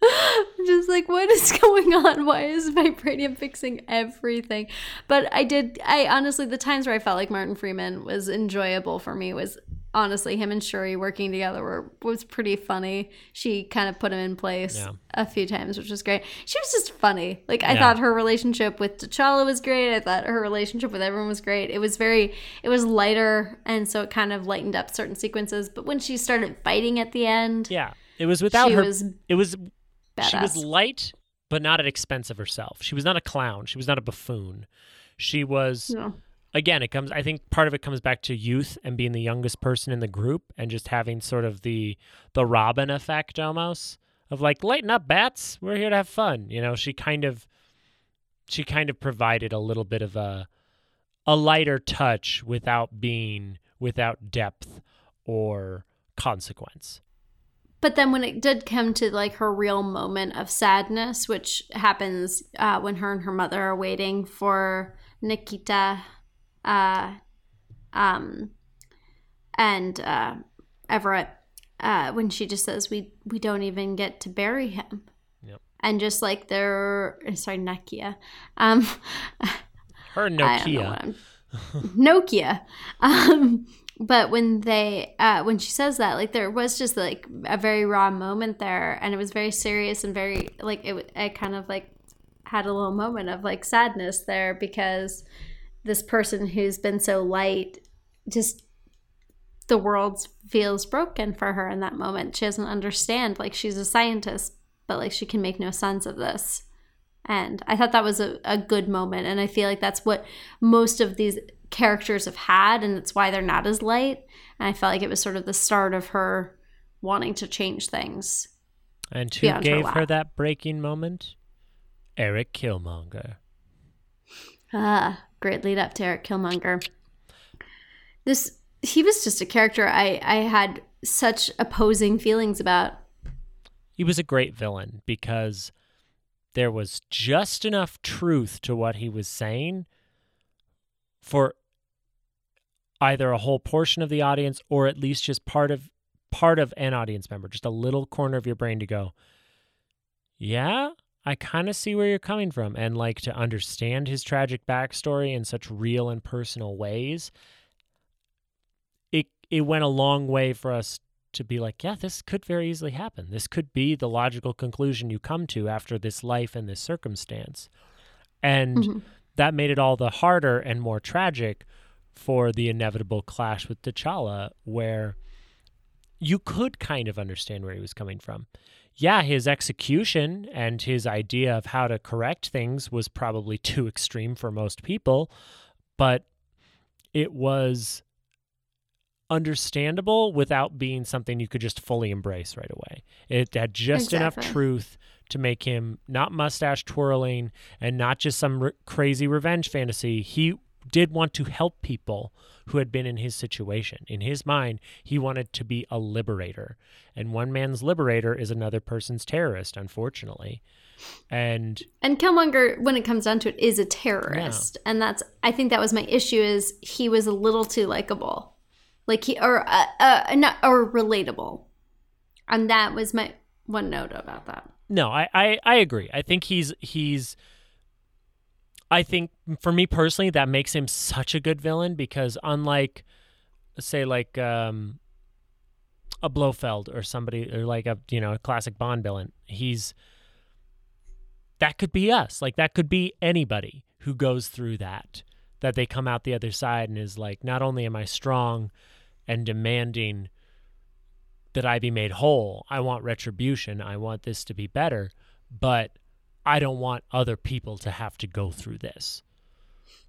I'm just like, what is going on? Why is vibranium fixing everything? But I did, I honestly, the times where I felt like Martin Freeman was enjoyable for me was honestly him and Shuri working together were was pretty funny. She kind of put him in place yeah. a few times, which was great. She was just funny. Like, I yeah. thought her relationship with T'Challa was great. I thought her relationship with everyone was great. It was very, it was lighter, and so it kind of lightened up certain sequences. But when she started fighting at the end. Yeah, it was without her. Was it was... Badass. She was light, but not at expense of herself. She was not a clown. She was not a buffoon. She was, no. again, it comes, I think part of it comes back to youth and being the youngest person in the group, and just having sort of the the Robin effect almost of like, lighten up, bats. We're here to have fun. You know, she kind of, she kind of provided a little bit of a a lighter touch without being, without depth or consequence. But then when it did come to like her real moment of sadness, which happens uh, when her and her mother are waiting for Nikita, uh, um, and uh, Everett, uh, when she just says, we we don't even get to bury him. Yep. And just like their, sorry, Nakia. Um, Her Nokia. Nokia. Um, but when they, uh, when she says that, like there was just like a very raw moment there, and it was very serious and very like it. I kind of like had a little moment of like sadness there, because this person who's been so light, just the world feels broken for her in that moment. She doesn't understand. Like she's a scientist, but like she can make no sense of this. And I thought that was a, a good moment. And I feel like that's what most of these characters have had, and it's why they're not as light. And I felt like it was sort of the start of her wanting to change things. And who gave her, her that breaking moment? Eric Killmonger. Ah, great lead up to Eric Killmonger. This he was just a character I, I had such opposing feelings about. He was a great villain because there was just enough truth to what he was saying for either a whole portion of the audience, or at least just part of part of an audience member, just a little corner of your brain to go, yeah, I kind of see where you're coming from. And like to understand his tragic backstory in such real and personal ways, it it went a long way for us to be like, yeah, this could very easily happen. This could be the logical conclusion you come to after this life and this circumstance. And mm-hmm. that made it all the harder and more tragic for the inevitable clash with T'Challa, where you could kind of understand where he was coming from. Yeah, his execution and his idea of how to correct things was probably too extreme for most people, but it was understandable without being something you could just fully embrace right away. It had just exactly. enough truth to make him not mustache twirling and not just some re- crazy revenge fantasy. He did want to help people who had been in his situation. In his mind, he wanted to be a liberator. And one man's liberator is another person's terrorist, unfortunately. And and Killmonger, when it comes down to it, is a terrorist. Yeah. And that's, I think that was my issue, is he was a little too likable. Like he or uh, uh not or relatable, and that was my one note about that. No, I, I, I agree. I think he's he's. I think for me personally, that makes him such a good villain, because unlike, say, like um, a Blofeld or somebody, or like a you know a classic Bond villain, he's that could be us. Like that could be anybody who goes through that. That they come out the other side and is like, not only am I strong and demanding that I be made whole. I want retribution. I want this to be better, but I don't want other people to have to go through this.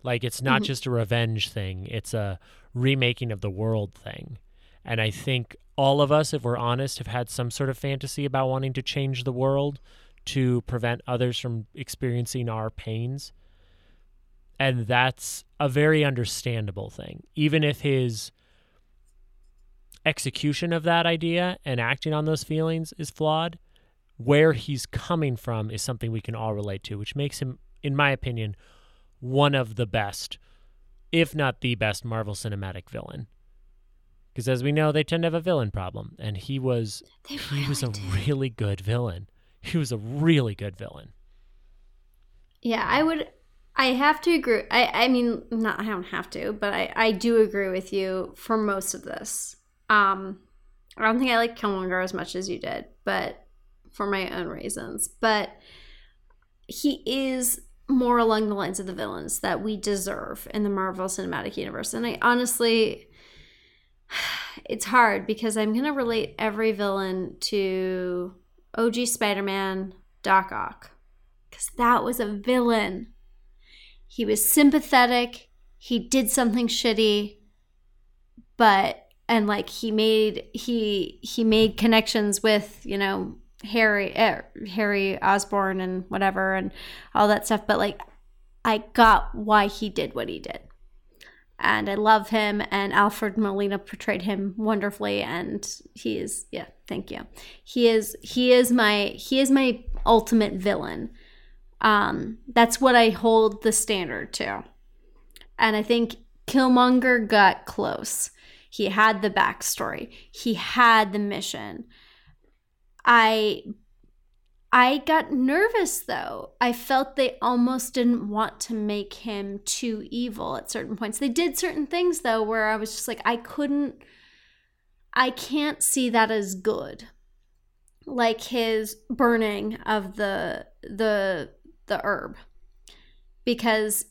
Like, it's not mm-hmm. just a revenge thing. It's a remaking of the world thing. And I think all of us, if we're honest, have had some sort of fantasy about wanting to change the world to prevent others from experiencing our pains. And that's a very understandable thing. Even if his execution of that idea and acting on those feelings is flawed, where he's coming from is something we can all relate to, which makes him, in my opinion, one of the best, if not the best, Marvel Cinematic villain. Because as we know, they tend to have a villain problem, and he was they he really was a do. really good villain. He was a really good villain. Yeah, I would I have to agree. I, I mean, not I don't have to, but I, I do agree with you for most of this. Um, I don't think I like Killmonger as much as you did, but for my own reasons. But he is more along the lines of the villains that we deserve in the Marvel Cinematic Universe. And I honestly, it's hard because I'm going to relate every villain to O G Spider-Man, Doc Ock, because that was a villain. He was sympathetic, he did something shitty, but, and like he made, he he made connections with, you know, Harry, er, Harry Osborn and whatever and all that stuff, but like I got why he did what he did. And I love him, and Alfred Molina portrayed him wonderfully, and he is, yeah, thank you. He is, he is my, he is my ultimate villain. Um, that's what I hold the standard to. And I think Killmonger got close. He had the backstory. He had the mission. I I got nervous, though. I felt they almost didn't want to make him too evil at certain points. They did certain things, though, where I was just like, I couldn't, I can't see that as good. Like his burning of the the the herb. Because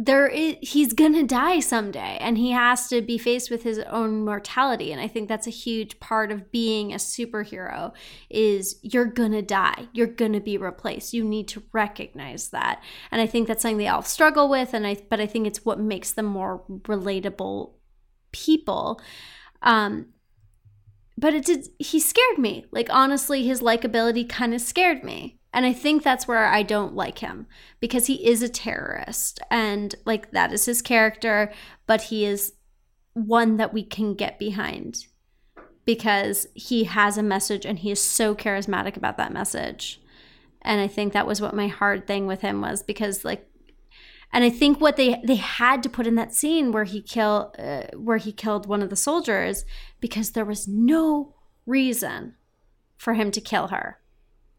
there is, he's gonna die someday, and he has to be faced with his own mortality. And I think that's a huge part of being a superhero, is you're gonna die, you're gonna be replaced. You need to recognize that. And I think that's something they all struggle with, and I but I think it's what makes them more relatable people. Um but it did he scared me. Like, honestly, his likability kind of scared me. And I think that's where I don't like him, because he is a terrorist, and like that is his character, but he is one that we can get behind because he has a message and he is so charismatic about that message. And I think that was what my hard thing with him was, because like, and I think what they they had to put in that scene where he kill uh, where he killed one of the soldiers, because there was no reason for him to kill her.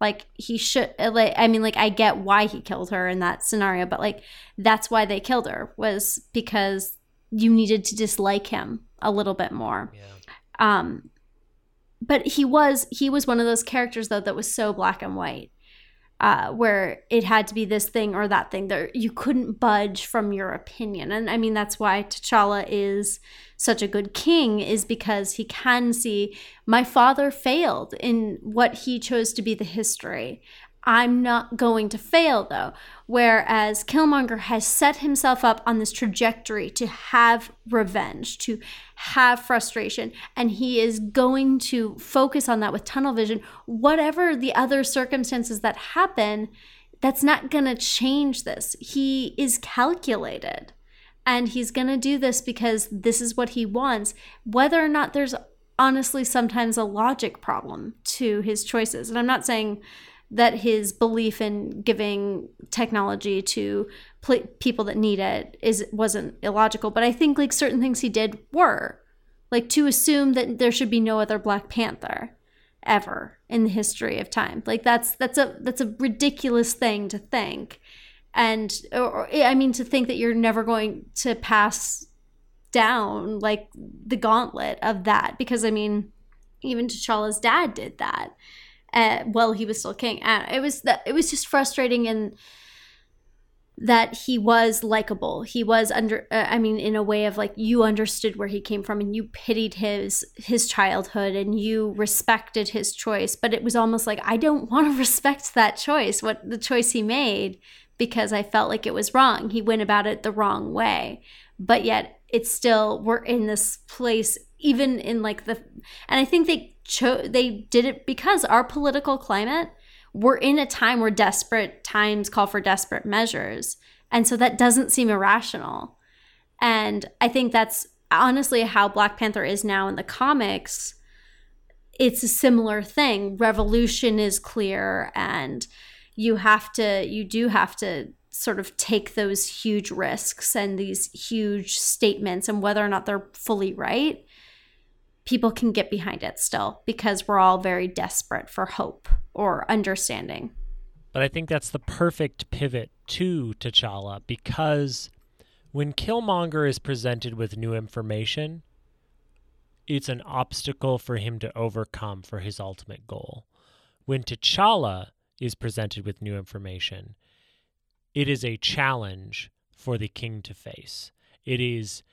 Like, he should, like, I mean, like, I get why he killed her in that scenario, but, like, that's why they killed her, was because you needed to dislike him a little bit more. Yeah. Um, but he was, he was one of those characters, though, that was so black and white, uh, where it had to be this thing or that thing. There, you couldn't budge from your opinion. And, I mean, that's why T'Challa is such a good king, is because he can see, my father failed in what he chose to be the history. I'm not going to fail, though. Whereas Killmonger has set himself up on this trajectory to have revenge, to have frustration, and he is going to focus on that with tunnel vision. Whatever the other circumstances that happen, that's not going to change this. He is calculated. And he's going to do this because this is what he wants, whether or not there's honestly sometimes a logic problem to his choices. And I'm not saying that his belief in giving technology to pl- people that need it is wasn't illogical. But I think like certain things he did were, like to assume that there should be no other Black Panther ever in the history of time. Like that's that's a that's a ridiculous thing to think. And or, I mean, to think that you're never going to pass down like the gauntlet of that, because I mean, even T'Challa's dad did that uh, while he was still king. And it was that it was just frustrating in that he was likable. He was under. Uh, I mean, in a way of like, you understood where he came from and you pitied his his childhood and you respected his choice. But it was almost like, I don't want to respect that choice. What the choice he made. Because I felt like it was wrong. He went about it the wrong way. But yet it's still, we're in this place, even in like the, and I think they cho- they did it because our political climate, we're in a time where desperate times call for desperate measures. And so that doesn't seem irrational. And I think that's honestly how Black Panther is now in the comics. It's a similar thing. Revolution is clear, and you have to, you do have to sort of take those huge risks and these huge statements, and whether or not they're fully right, people can get behind it still, because we're all very desperate for hope or understanding. But I think that's the perfect pivot to T'Challa, because when Killmonger is presented with new information, it's an obstacle for him to overcome for his ultimate goal. When T'Challa is presented with new information, it is a challenge for the king to face. It is,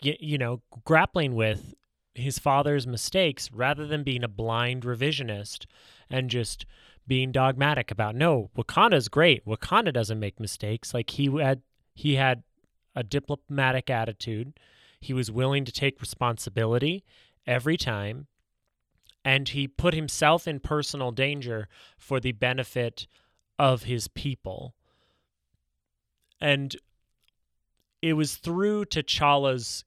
you know, grappling with his father's mistakes rather than being a blind revisionist and just being dogmatic about, no, Wakanda's great. Wakanda doesn't make mistakes. Like he had, he had a diplomatic attitude. He was willing to take responsibility every time. And he put himself in personal danger for the benefit of his people. And it was through T'Challa's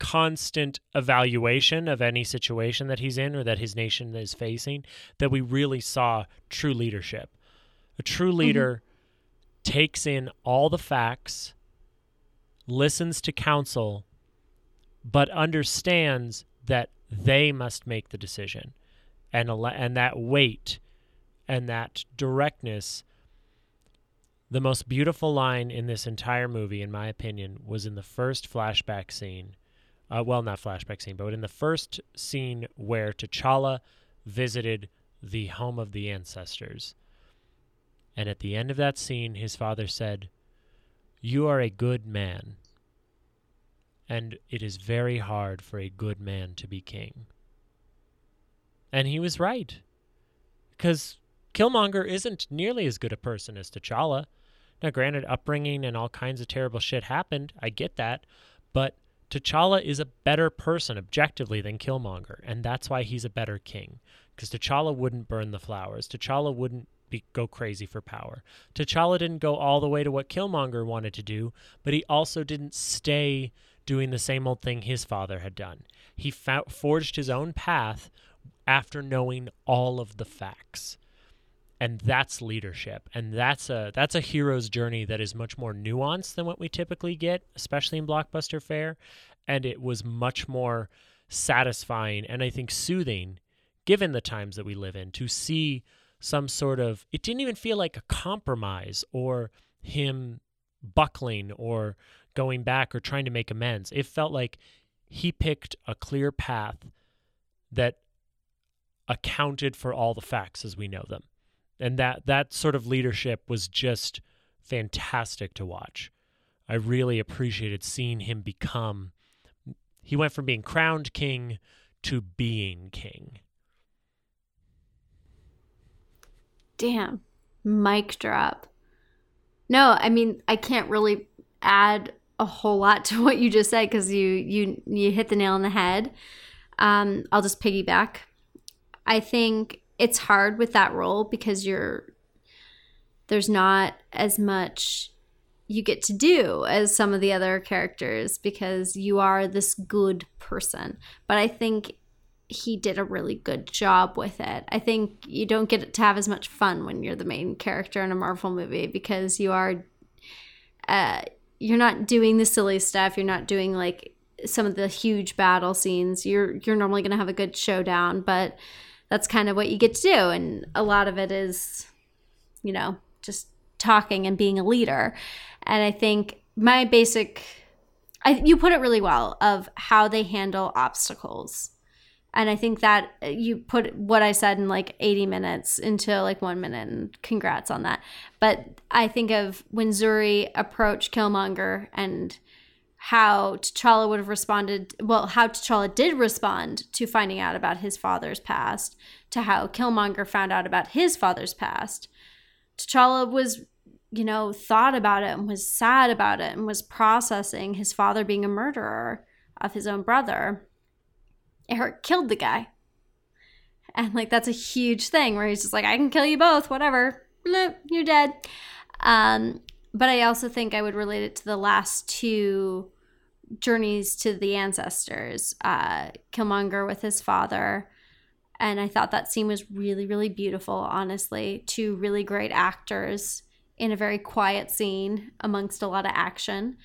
constant evaluation of any situation that he's in or that his nation is facing that we really saw true leadership. A true leader mm-hmm. takes in all the facts, listens to counsel, but understands that they must make the decision. And, and that weight and that directness, the most beautiful line in this entire movie, in my opinion, was in the first flashback scene. Uh, well, not flashback scene, but in the first scene where T'Challa visited the home of the ancestors. And at the end of that scene, his father said, "You are a good man, and it is very hard for a good man to be king." And he was right, because Killmonger isn't nearly as good a person as T'Challa. Now, granted, upbringing and all kinds of terrible shit happened. I get that. But T'Challa is a better person objectively than Killmonger, and that's why he's a better king, because T'Challa wouldn't burn the flowers. T'Challa wouldn't be, go crazy for power. T'Challa didn't go all the way to what Killmonger wanted to do, but he also didn't stay doing the same old thing his father had done. He fo- forged his own path after knowing all of the facts. And that's leadership. And that's a that's a hero's journey that is much more nuanced than what we typically get, especially in blockbuster fare. And it was much more satisfying and I think soothing, given the times that we live in, to see some sort of... It didn't even feel like a compromise or him buckling or going back or trying to make amends. It felt like he picked a clear path that accounted for all the facts as we know them. And that, that sort of leadership was just fantastic to watch. I really appreciated seeing him become... He went from being crowned king to being king. Damn. Mic drop. No, I mean, I can't really add a whole lot to what you just said because you, you, you hit the nail on the head. Um, I'll just piggyback. I think... It's hard with that role because you're there's not as much you get to do as some of the other characters because you are this good person. But I think he did a really good job with it. I think you don't get to have as much fun when you're the main character in a Marvel movie because you are uh, you're not doing the silly stuff. You're not doing like some of the huge battle scenes. You're you're normally going to have a good showdown, but that's kind of what you get to do, and a lot of it is, you know, just talking and being a leader. And I think my basic – I you put it really well of how they handle obstacles. And I think that you put what I said in like eighty minutes into like one minute, and congrats on that. But I think of when Zuri approached Killmonger and – how T'Challa would have responded, well, how T'Challa did respond to finding out about his father's past, to how Killmonger found out about his father's past. T'Challa was, you know, thought about it and was sad about it and was processing his father being a murderer of his own brother. Eric killed the guy. And, like, that's a huge thing where he's just like, I can kill you both, whatever. Bloop, you're dead. Um... But I also think I would relate it to the last two journeys to the ancestors, uh, Killmonger with his father. And I thought that scene was really, really beautiful, honestly. Two really great actors in a very quiet scene amongst a lot of action.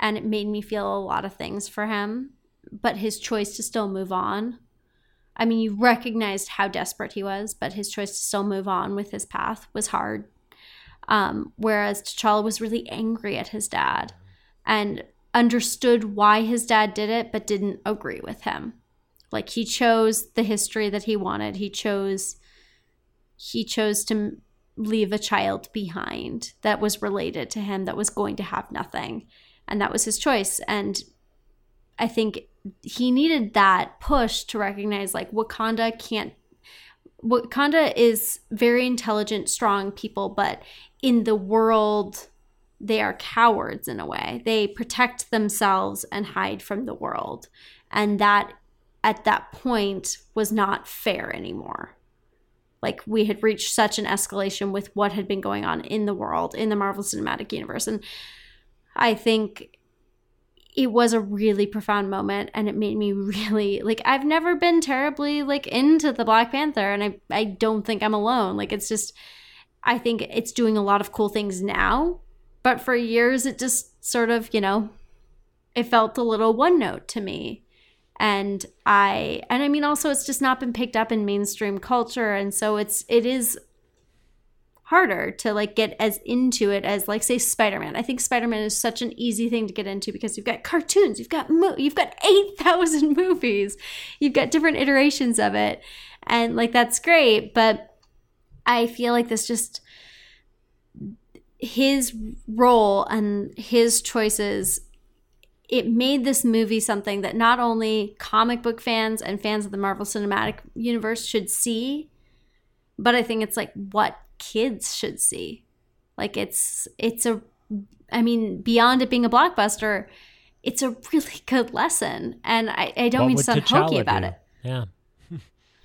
And it made me feel a lot of things for him. But his choice to still move on. I mean, you recognized how desperate he was, but his choice to still move on with his path was hard. Um, whereas T'Challa was really angry at his dad and understood why his dad did it but didn't agree with him. Like, he chose the history that he wanted. He chose he chose to leave a child behind that was related to him, that was going to have nothing. And that was his choice. And I think he needed that push to recognize, like, Wakanda can't Wakanda is very intelligent, strong people, but in the world, they are cowards in a way. They protect themselves and hide from the world. And that, at that point, was not fair anymore. Like, we had reached such an escalation with what had been going on in the world, in the Marvel Cinematic Universe. And I think it was a really profound moment, and it made me really, like, I've never been terribly, like, into the Black Panther, and I, I don't think I'm alone. Like, it's just, I think it's doing a lot of cool things now, but for years it just sort of, you know, it felt a little one note to me. And I, and I mean, also it's just not been picked up in mainstream culture. And so it's, it is harder to like get as into it as like, say, Spider-Man. I think Spider-Man is such an easy thing to get into because you've got cartoons, you've got, mo- you've got eight thousand movies, you've got different iterations of it. And like, that's great. But I feel like this just, his role and his choices, it made this movie something that not only comic book fans and fans of the Marvel Cinematic Universe should see, but I think it's like what kids should see. Like it's, it's a, I mean, beyond it being a blockbuster, it's a really good lesson. And I, I don't what mean to sound T'Challa hokey about do? It. Yeah.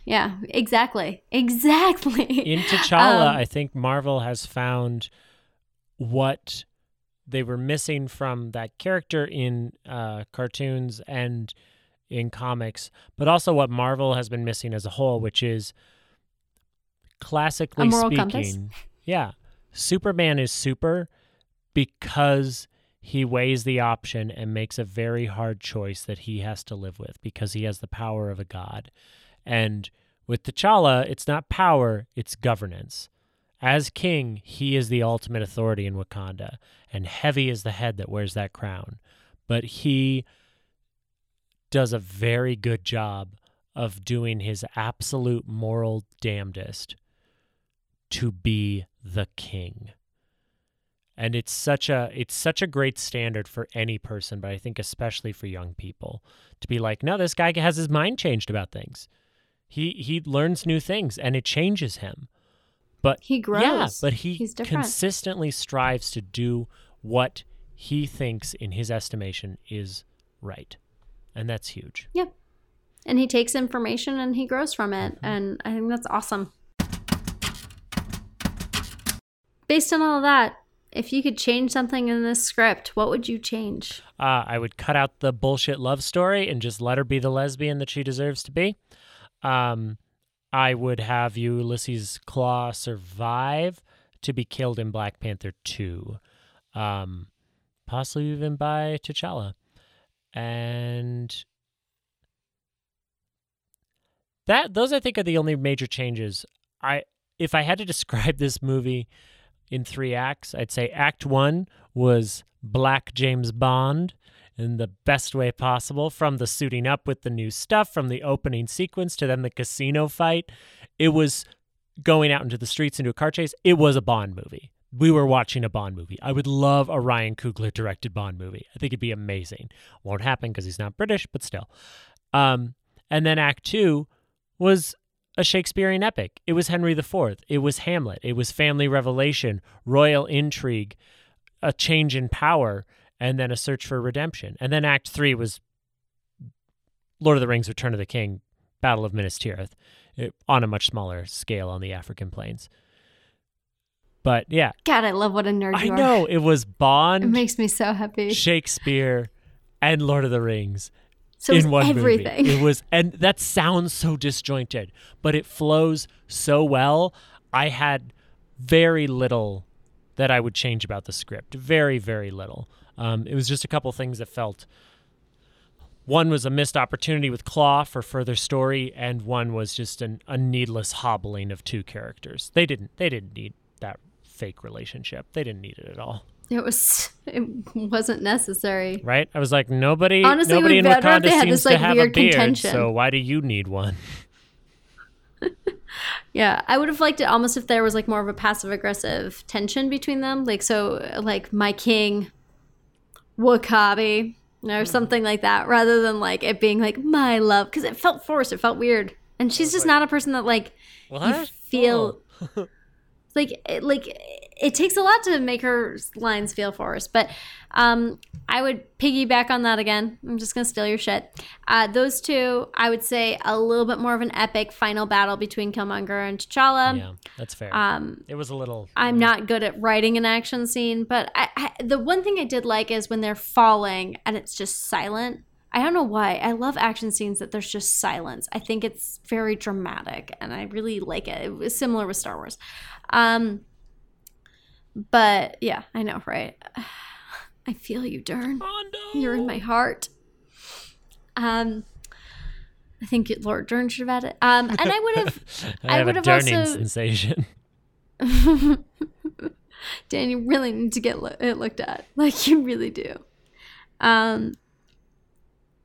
Yeah, exactly. Exactly. In T'Challa, um, I think Marvel has found what they were missing from that character in uh, cartoons and in comics, but also what Marvel has been missing as a whole, which is classically speaking, compass. Yeah, Superman is super because he weighs the option and makes a very hard choice that he has to live with because he has the power of a god. And with T'Challa, it's not power, it's governance. As king, he is the ultimate authority in Wakanda, and heavy is the head that wears that crown. But he does a very good job of doing his absolute moral damnedest to be the king. And it's such a it's such a great standard for any person, but I think especially for young people, to be like, no, this guy has his mind changed about things. He he learns new things, and it changes him. But he grows. Yeah, but he consistently strives to do what he thinks, in his estimation, is right, and that's huge. Yep, yeah. And he takes information and he grows from it, mm-hmm. and I think that's awesome. Based on all of that, if you could change something in this script, what would you change? Uh, I would cut out the bullshit love story and just let her be the lesbian that she deserves to be. Um. I would have Ulysses' Claw survive to be killed in Black Panther two, um, possibly even by T'Challa. And that those, I think, are the only major changes. I If I had to describe this movie in three acts, I'd say Act one was Black James Bond, in the best way possible, from the suiting up with the new stuff, from the opening sequence to then the casino fight. It was going out into the streets into a car chase. It was a Bond movie. We were watching a Bond movie. I would love a Ryan Coogler-directed Bond movie. I think it'd be amazing. Won't happen because he's not British, but still. Um, and then Act two was a Shakespearean epic. It was Henry the Fourth. It was Hamlet. It was family revelation, royal intrigue, a change in power, and then a search for redemption. And then Act three was Lord of the Rings, Return of the King, Battle of Minas Tirith, it, on a much smaller scale on the African plains. But yeah. God, I love what a nerd you are. I know. It was Bond. It makes me so happy. Shakespeare and Lord of the Rings so in one everything. Movie. It was, and that sounds so disjointed, but it flows so well. I had very little that I would change about the script. Very, very little. Um, it was just a couple things that felt. One was a missed opportunity with Claw for further story, and one was just an, a needless hobbling of two characters. They didn't. They didn't need that fake relationship. They didn't need it at all. It was. It wasn't necessary. Right. I was like, nobody. Honestly, nobody in Wakanda seems this, like, to have a beard, contention. So why do you need one? Yeah, I would have liked it almost if there was like more of a passive aggressive tension between them, like so, like my king, W'Kabi, or something like that, rather than like it being like my love, because it felt forced, it felt weird, and she's just not a person that like what? You feel oh. like like it takes a lot to make her lines feel forced, but um, I would piggyback on that again. I'm just going to steal your shit. Uh, those two, I would say a little bit more of an epic final battle between Killmonger and T'Challa. Yeah, that's fair. Um, it was a little... I'm was... not good at writing an action scene, but I, I, the one thing I did like is when they're falling and it's just silent. I don't know why. I love action scenes that there's just silence. I think it's very dramatic, and I really like it. It was similar with Star Wars. Um, but, yeah, I know, right? I feel you, Dern. Oh, no. You're in my heart. Um, I think Lord Dern should have had it. Um, and I would have, I, I would have, have also. Sensation. Dan, you really need to get lo- it looked at. Like, you really do. Um,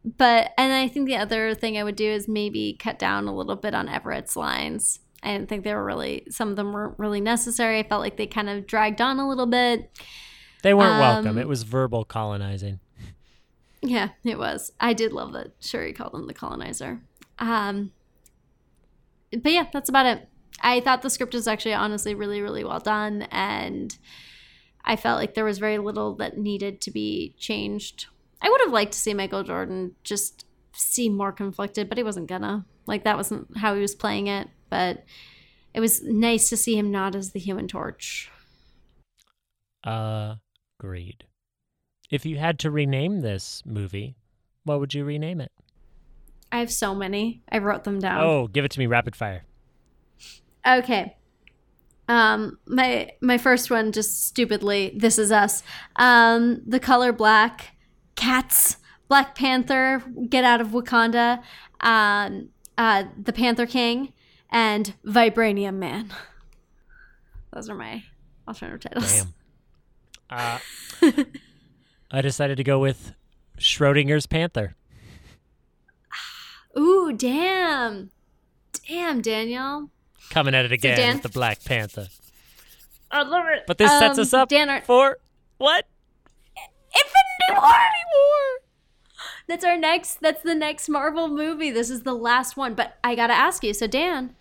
but, and I think the other thing I would do is maybe cut down a little bit on Everett's lines. I didn't think they were really, some of them weren't really necessary. I felt like they kind of dragged on a little bit. They weren't um, welcome. It was verbal colonizing. Yeah, it was. I did love that Shuri called him the colonizer. Um, but yeah, that's about it. I thought the script was actually honestly really, really well done. And I felt like there was very little that needed to be changed. I would have liked to see Michael Jordan just seem more conflicted, but he wasn't gonna. Like, that wasn't how he was playing it. But it was nice to see him not as the Human Torch. Agreed. If you had to rename this movie, what would you rename it? I have so many. I wrote them down. Oh, give it to me rapid fire. Okay. Um, my my first one, just stupidly, This Is Us. Um, The Color Black, Cats, Black Panther, Get Out of Wakanda, um, uh, The Panther King, and Vibranium Man. Those are my alternative titles. Damn. Uh, I decided to go with Schrodinger's Panther. Ooh, damn. Damn, Daniel. Coming at it again so Dan, with the Black Panther. I love it. But this um, sets us up Dan, our, for what? Infinity War! That's our next, that's the next Marvel movie. This is the last one. But I got to ask you, so Dan,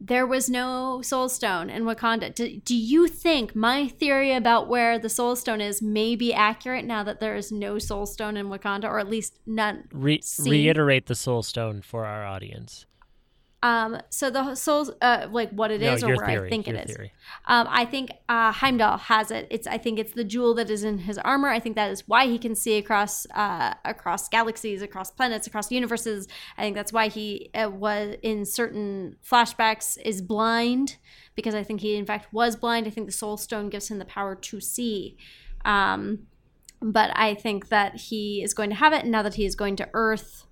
there was no Soul Stone in Wakanda. Do, do you think my theory about where the Soul Stone is may be accurate now that there is no Soul Stone in Wakanda, or at least none? Re- reiterate the Soul Stone for our audience. Um, so the souls, uh, like what it is no, or where theory, I think it is. Um, I think uh, Heimdall has it. It's I think it's the jewel that is in his armor. I think that is why he can see across uh, across galaxies, across planets, across universes. I think that's why he uh, was in certain flashbacks is blind, because I think he in fact was blind. I think the Soul Stone gives him the power to see. Um, but I think that he is going to have it now that he is going to Earth.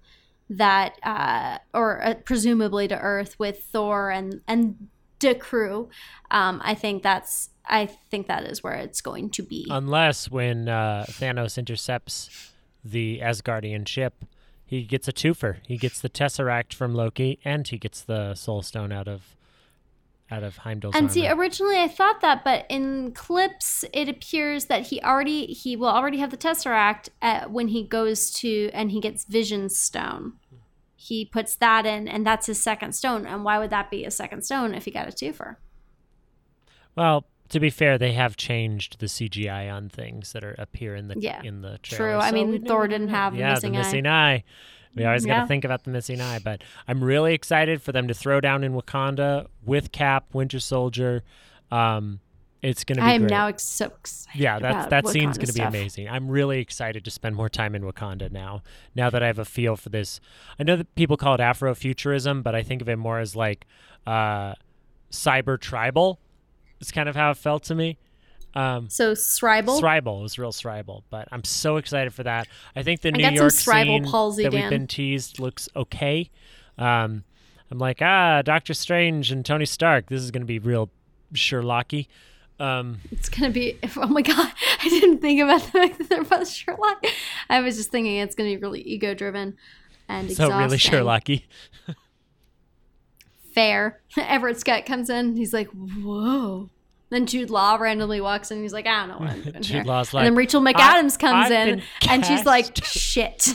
That uh, or uh, presumably to Earth with Thor and and the crew, um, I think that's I think that is where it's going to be. Unless when uh, Thanos intercepts the Asgardian ship, he gets a twofer. He gets the Tesseract from Loki, and he gets the Soul Stone out of out of Heimdall's armor. And see, originally I thought that, but in clips it appears that he already he will already have the Tesseract at, when he goes to and he gets Vision Stone. He puts that in, and that's his second stone. And why would that be a second stone if he got a twofer? Well, to be fair, they have changed the C G I on things that are appear in the yeah, in the trailer. True. So I mean, Thor didn't have yeah, missing the missing eye. eye. We always yeah. got to think about the missing eye. But I'm really excited for them to throw down in Wakanda with Cap, Winter Soldier. Um, it's going to be. I am great. now so excited. Yeah, that that Wakanda scene's going to be amazing. I'm really excited to spend more time in Wakanda now. Now that I have a feel for this, I know that people call it Afrofuturism, but I think of it more as like uh, cyber tribal. It's kind of how it felt to me. Um, so Scribal? Scribal. It was real Scribal, but I'm so excited for that. I think the I New York scene palsy, that Dan. we've been teased looks okay. Um, I'm like, ah, Doctor Strange and Tony Stark. This is going to be real Sherlocky. Um, it's going to be, oh my God, I didn't think about the fact that they're both Sherlock. I was just thinking it's going to be really ego-driven and exhausting. So really Sherlocky. Fair. Everett Scott comes in. He's like, whoa. Then Jude Law randomly walks in and he's like, I don't know what I'm doing Jude here. Law's like, and then Rachel McAdams I, comes I've in and she's like, shit.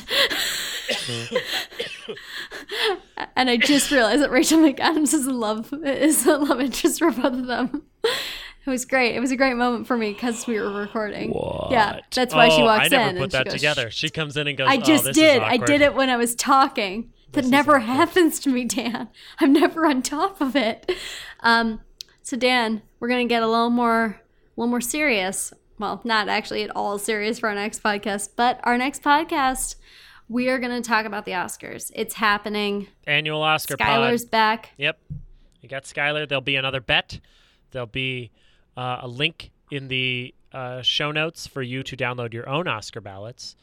And I just realized that Rachel McAdams is a love, is a love interest for both of them. It was great. It was a great moment for me because we were recording. What? Yeah, that's why oh, she walks in. I never in put and that she goes, together. She comes in and goes, I just oh, this did. Is awkward. I did it when I was talking. That this never happens to me, Dan. I'm never on top of it. Um, So Dan, we're gonna get a little more, a little more serious. Well, not actually at all serious for our next podcast, but our next podcast, we are gonna talk about the Oscars. It's happening. Annual Oscar. Skylar's pod. back. Yep, you got Skylar. There'll be another bet. There'll be uh, a link in the uh, show notes for you to download your own Oscar ballots.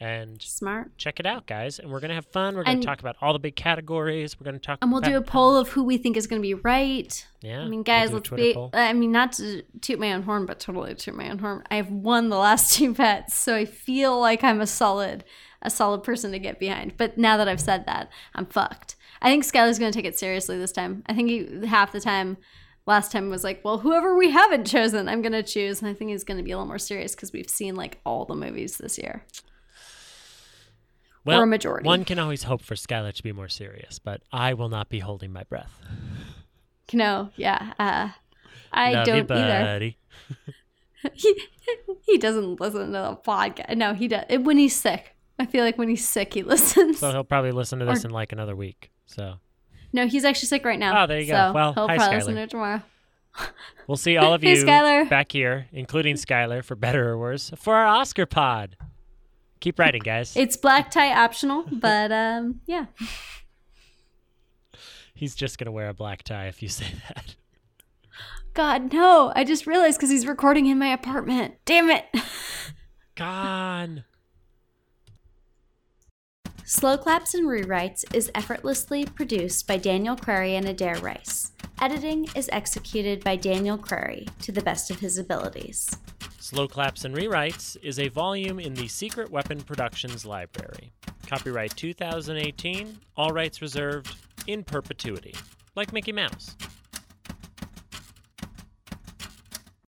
And smart. Check it out, guys. And we're going to have fun. We're going to talk about all the big categories. We're going to talk And we'll about do a poll of who we think is going to be right. Yeah. I mean, guys, we'll let's be poll. I mean, not to toot my own horn, but totally toot my own horn. I've won the last two bets, so I feel like I'm a solid a solid person to get behind. But now that I've said that, I'm fucked. I think Skylar's going to take it seriously this time. I think he, half the time last time was like, well, whoever we haven't chosen, I'm going to choose. And I think he's going to be a little more serious because we've seen like all the movies this year. Well, or a majority. One can always hope for Skylar to be more serious, but I will not be holding my breath. No, yeah. Uh, I Love don't you, buddy. either. he, he doesn't listen to the podcast. No, he does. When he's sick. I feel like when he's sick, he listens. So he'll probably listen to this or, in like another week. So. No, he's actually sick right now. Oh, there you go. So well, he'll hi, probably Skylar. Listen to it tomorrow. We'll see all of you hey, back here, including Skylar, for better or worse, for our Oscar pod. Keep writing, guys. It's black tie optional, but um, yeah. He's just going to wear a black tie if you say that. God, no. I just realized because he's recording in my apartment. Damn it. Gone. Slow Claps and Rewrites is effortlessly produced by Daniel Crary and Adair Rice. Editing is executed by Daniel Crary to the best of his abilities. Slow Claps and Rewrites is a volume in the Secret Weapon Productions Library. Copyright twenty eighteen, all rights reserved, in perpetuity, like Mickey Mouse.